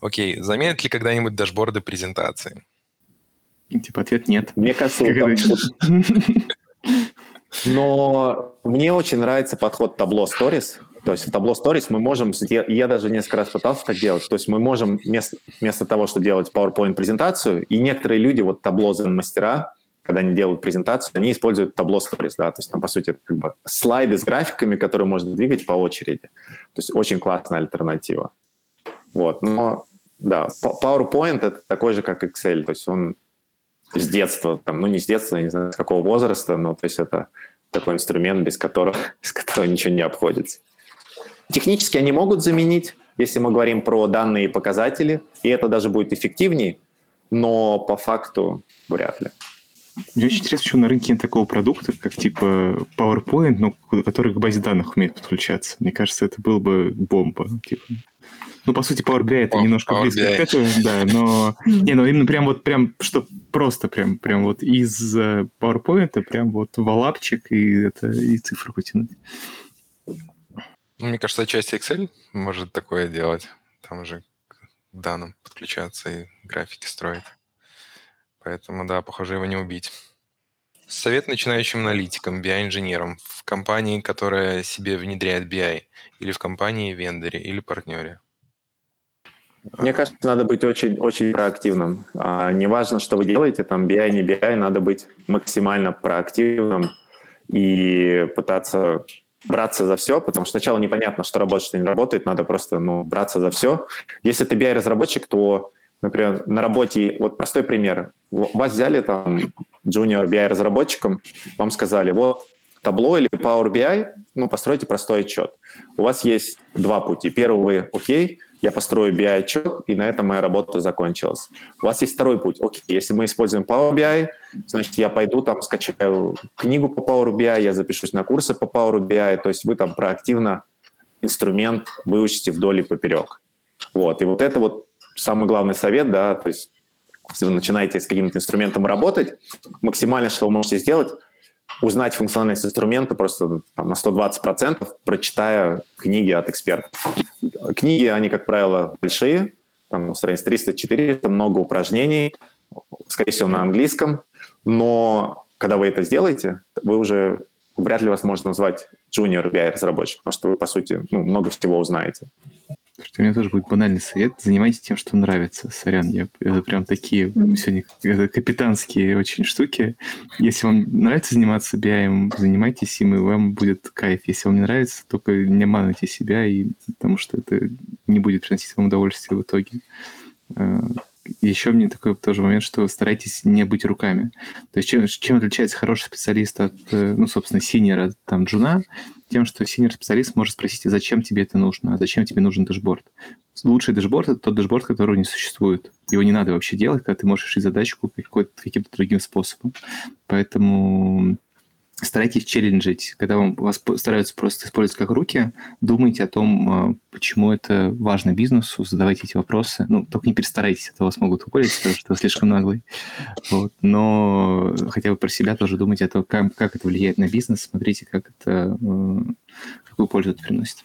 Окей. Заменят ли когда-нибудь дашборды презентации? Ответ нет. Мне кажется, но мне очень нравится подход Tableau Stories. То есть в Tableau Stories мы можем... Я даже несколько раз пытался так делать. То есть мы можем вместо того, что делать PowerPoint-презентацию, и некоторые люди, Tableau Zen-мастера, когда они делают презентацию, они используют Tableau Stories. Да? То есть там, по сути, слайды с графиками, которые можно двигать по очереди. То есть очень классная альтернатива. Но да, PowerPoint – это такой же, как Excel. То есть он... с детства, не с детства, я не знаю, с какого возраста, это такой инструмент, без которого ничего не обходится. Технически они могут заменить, если мы говорим про данные и показатели, и это даже будет эффективнее, но по факту вряд ли. Мне очень интересно, что на рынке нет такого продукта, как типа PowerPoint, который к базе данных умеет подключаться. Мне кажется, это был бы бомба. По сути, Power BI это немножко близко к этому, да, но... именно что просто прям из PowerPoint в лапчик и цифру потянуть. Мне кажется, часть Excel может такое делать. Там же к данным подключаться и графики строить. Поэтому, да, похоже, его не убить. Совет начинающим аналитикам, BI-инженерам в компании, которая себе внедряет BI, или в компании, вендоре, или партнере. Мне кажется, надо быть очень, очень проактивным. Неважно, что вы делаете, там BI, не BI, надо быть максимально проактивным и пытаться браться за все, потому что сначала непонятно, что работает, что не работает, надо просто браться за все. Если ты BI-разработчик, то, например, на работе, простой пример, вас взяли там junior BI-разработчиком, вам сказали, Tableau или Power BI, постройте простой отчет. У вас есть два пути. Первый, окей, я построю BI-отчет, и на этом моя работа закончилась. У вас есть второй путь. Окей, если мы используем Power BI, значит, я пойду там скачаю книгу по Power BI, я запишусь на курсы по Power BI, то есть вы там проактивно инструмент выучите вдоль и поперек. И это самый главный совет, да, то есть если вы начинаете с каким-то инструментом работать, максимально, что вы можете сделать, узнать функциональность инструмента просто на 120%, прочитая книги от экспертов. Книги, они, как правило, большие, там страниц 300-400, много упражнений, скорее всего, на английском, но когда вы это сделаете, вы уже вряд ли вас можно назвать junior BI-разработчик, потому что вы, по сути, много всего узнаете. У меня тоже будет банальный совет. Занимайтесь тем, что нравится. Сорян, это прям такие сегодня капитанские очень штуки. Если вам нравится заниматься BI, занимайтесь им, и вам будет кайф. Если вам не нравится, только не обманывайте себя, потому что это не будет приносить вам удовольствие в итоге. Еще мне такой тоже момент, что старайтесь не быть руками. То есть чем отличается хороший специалист от, синьора, джуна, тем, что синьор-специалист может спросить, зачем тебе это нужно, а зачем тебе нужен дашборд. Лучший дашборд – это тот дашборд, которого не существует. Его не надо вообще делать, когда ты можешь решить задачку каким-то другим способом. Поэтому старайтесь челленджить. Когда вас стараются просто использовать как руки, думайте о том, почему это важно бизнесу, задавайте эти вопросы. Ну, только не перестарайтесь, а то вас могут уколить, потому что вы слишком наглый. Вот. Но хотя бы про себя тоже думайте о том, как это влияет на бизнес, смотрите, какую пользу это приносит.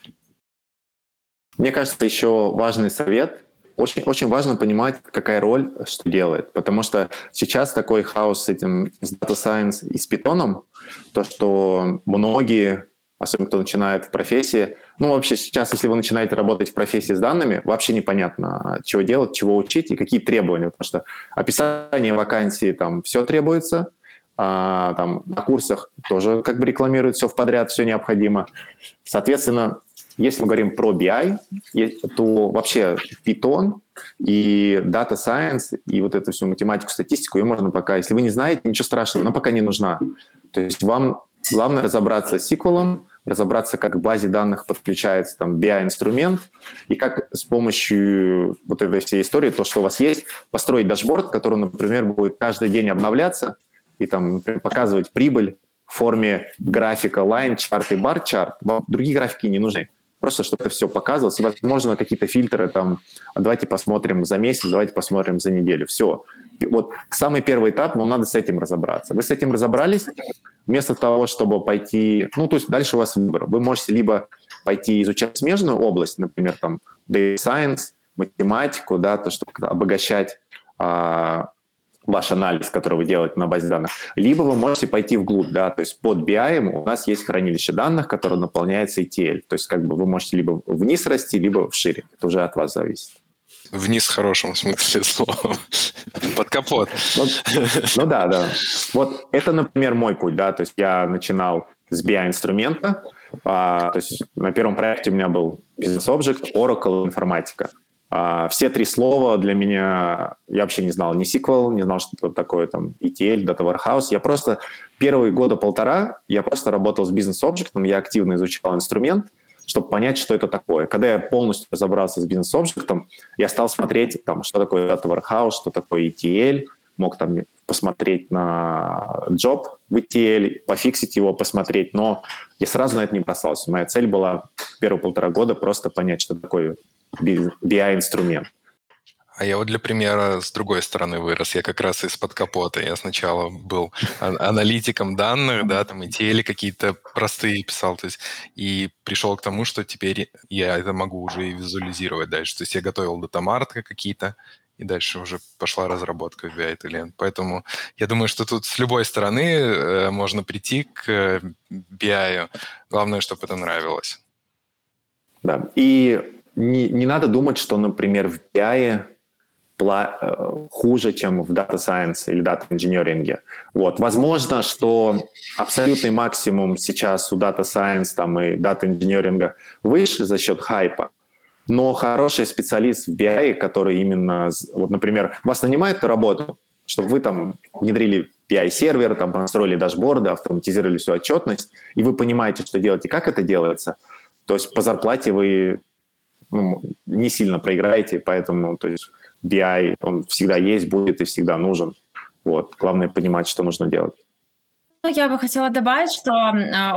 Мне кажется, еще важный совет. Очень важно понимать, какая роль что делает, потому что сейчас такой хаос с Data Science и с Python, то, что многие, особенно кто начинает в профессии, ну вообще сейчас, если вы начинаете работать в профессии с данными, вообще непонятно, чего делать, чего учить и какие требования, потому что описание вакансии, там все требуется, там на курсах тоже как бы рекламируют все вподряд, все необходимо, соответственно. Если мы говорим про BI, то вообще Python и Data Science, и вот эту всю математику, статистику, ее можно пока, если вы не знаете, ничего страшного, она пока не нужна. То есть вам главное разобраться с SQL, разобраться, как к базе данных подключается там BI-инструмент, и как с помощью вот этой всей истории, то, что у вас есть, построить дашборд, который, например, будет каждый день обновляться и там показывать прибыль в форме графика line-chart и bar-chart. Вам другие графики не нужны. Просто чтобы это все показывалось. Возможно, какие-то фильтры там, давайте посмотрим за месяц, давайте посмотрим за неделю. Все. Вот самый первый этап, но надо с этим разобраться. Вы с этим разобрались, вместо того, чтобы пойти... Ну, то есть дальше у вас выбор. Вы можете либо пойти изучать смежную область, например, там, data science, математику, да, то, чтобы обогащать ваш анализ, который вы делаете на базе данных, либо вы можете пойти вглубь, да, то есть под BI у нас есть хранилище данных, которое наполняется ETL, то есть как бы вы можете либо вниз расти, либо вшире, это уже от вас зависит. Вниз в хорошем смысле слова, под капот. Ну да, да. Вот это, например, мой путь, да, то есть я начинал с BI-инструмента, то есть на первом проекте у меня был Business Object, Oracle, информатика. Все три слова для меня... Я вообще не знал ни SQL, не знал, что такое там ETL, Data Warehouse. Я просто первые года полтора я просто работал с бизнес-объектом, я активно изучал инструмент, чтобы понять, что это такое. Когда я полностью разобрался с бизнес-объектом, я стал смотреть, там, что такое Data Warehouse, что такое ETL, мог там посмотреть на job в ETL, пофиксить его, посмотреть, но я сразу на это не бросался. Моя цель была первые полтора года просто понять, что такое BI-инструмент. А я вот для примера с другой стороны вырос. Я как раз из-под капота. Я сначала был аналитиком данных, да, там и ETL какие-то простые писал. То есть, и пришел к тому, что теперь я это могу уже и визуализировать дальше. То есть я готовил датамарты какие-то, и дальше уже пошла разработка в BI-инструмент. Поэтому я думаю, что тут с любой стороны можно прийти к BI. Главное, чтобы это нравилось. Да, и... Не надо думать, что, например, в BI хуже, чем в Data Science или Data Engineering. Вот. Возможно, что абсолютный максимум сейчас у Data Science там, и Data Engineering выше за счет хайпа, но хороший специалист в BI, который именно, вот, например, вас нанимает на работу, чтобы вы там внедрили BI-сервер, там, настроили дашборды, автоматизировали всю отчетность, и вы понимаете, что делать и как это делается, то есть по зарплате вы... Ну, не сильно проиграете, поэтому то есть BI, он всегда есть, будет и всегда нужен. Вот. Главное понимать, что нужно делать. Я бы хотела добавить, что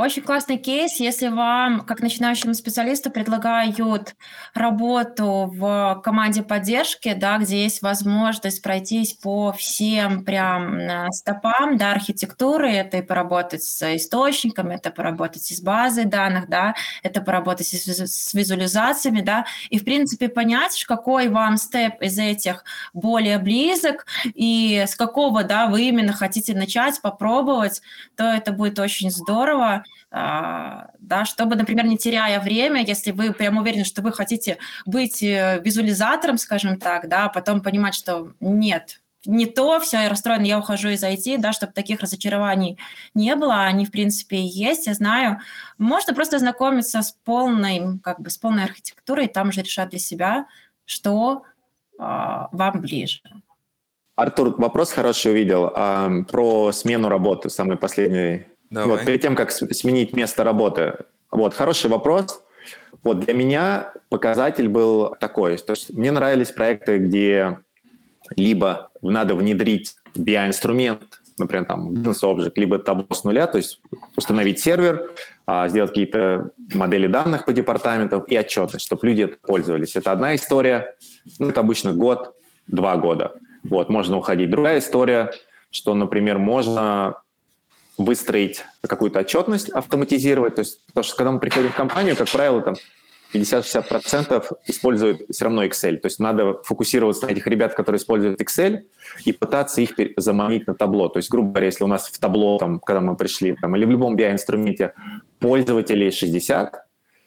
очень классный кейс, если вам, как начинающему специалисту, предлагают работу в команде поддержки, да, где есть возможность пройтись по всем прям стопам, да, архитектуры, это и поработать с источниками, это поработать и с базой данных, да, это поработать и с визуализациями, да, и, в принципе, понять, какой вам степ из этих более близок и с какого, да, вы именно хотите начать, попробовать, то это будет очень здорово, да, чтобы, например, не теряя время, если вы прям уверены, что вы хотите быть визуализатором, скажем так, да, потом понимать, что нет, не то, все, я расстроена, я ухожу из IT, да, чтобы таких разочарований не было, они, в принципе, есть, я знаю. Можно просто знакомиться с полной, как бы, с полной архитектурой, там уже решать для себя, что вам ближе. Артур, вопрос хороший увидел про смену работы, самый последний. Вот, перед тем, как сменить место работы. Вот, хороший вопрос. Вот, для меня показатель был такой. То есть мне нравились проекты, где либо надо внедрить BI-инструмент, например, там, Business Object, либо Tableau с нуля, то есть установить сервер, сделать какие-то модели данных по департаментам и отчетность, чтобы люди это пользовались. Это одна история, ну, это обычно год, 2 года. Вот, можно уходить. Другая история, что, например, можно выстроить какую-то отчетность, автоматизировать, то есть, потому что когда мы приходим в компанию, как правило, там 50-60% используют все равно Excel. То есть надо фокусироваться на этих ребят, которые используют Excel, и пытаться их заманить на Tableau. То есть, грубо говоря, если у нас в Tableau, там, когда мы пришли, там, или в любом BI-инструменте, пользователей 60,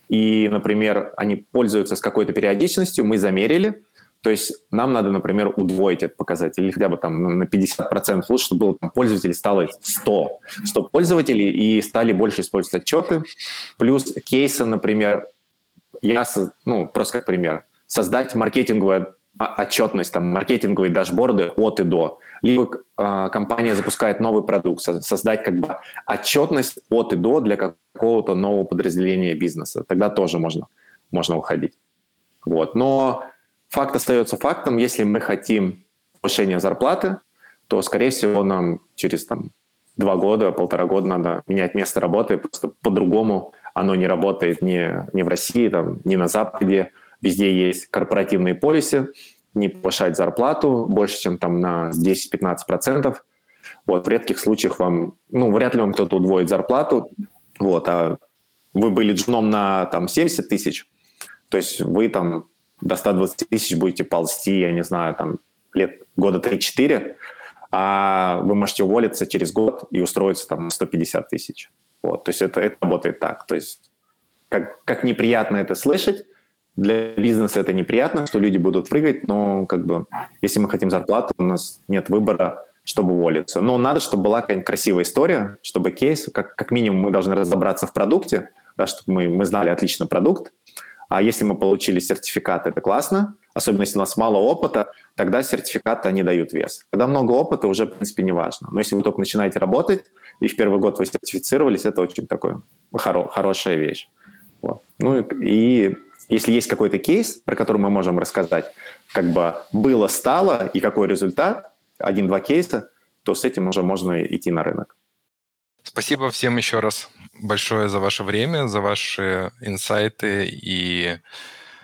и, например, они пользуются с какой-то периодичностью, мы замерили, то есть нам надо, например, удвоить этот показатель, или хотя бы там на 50% лучше, чтобы было, там, пользователей стало 100. 100 пользователей, и стали больше использовать отчеты. Плюс кейсы, например, я, ну, просто как пример, создать маркетинговую отчетность, там, маркетинговые дашборды от и до. Либо компания запускает новый продукт, создать как бы отчетность от и до для какого-то нового подразделения бизнеса. Тогда тоже можно уходить. Вот. Но факт остается фактом. Если мы хотим повышения зарплаты, то, скорее всего, нам через там, 2 года, 1,5 года надо менять место работы, просто по-другому оно не работает ни в России, там, ни на Западе. Везде есть корпоративные полисы, не повышать зарплату больше, чем там, на 10-15%. Вот, в редких случаях вам, ну, вряд ли вам кто-то удвоит зарплату. Вот, а вы были джуном на там, 70 тысяч, то есть вы там, до 120 тысяч будете ползти, я не знаю, там, лет года 3-4, а вы можете уволиться через год и устроиться там, на 150 тысяч. Вот, то есть это работает так. То есть как неприятно это слышать, для бизнеса это неприятно, что люди будут прыгать, но как бы если мы хотим зарплату, у нас нет выбора, чтобы уволиться. Но надо, чтобы была какая-нибудь красивая история, чтобы кейс, как минимум мы должны разобраться в продукте, да, чтобы мы знали отлично продукт. А если мы получили сертификат, это классно. Особенно если у нас мало опыта, тогда сертификаты, они дают вес. Когда много опыта, уже, в принципе, не важно. Но если вы только начинаете работать, и в первый год вы сертифицировались, это очень такая хорошая вещь. Вот. Ну и если есть какой-то кейс, про который мы можем рассказать, как бы было, стало, и какой результат, 1-2 кейса, то с этим уже можно идти на рынок. Спасибо всем еще раз большое за ваше время, за ваши инсайты и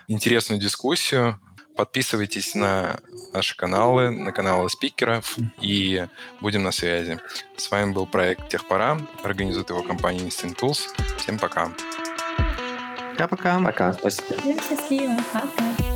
интересную дискуссию. Подписывайтесь на наши каналы, на каналы спикеров, и будем на связи. С вами был проект Техпора, организует его компания Instinct Tools. Всем пока. Пока-пока. Пока, спасибо. Всем счастливо. Пока.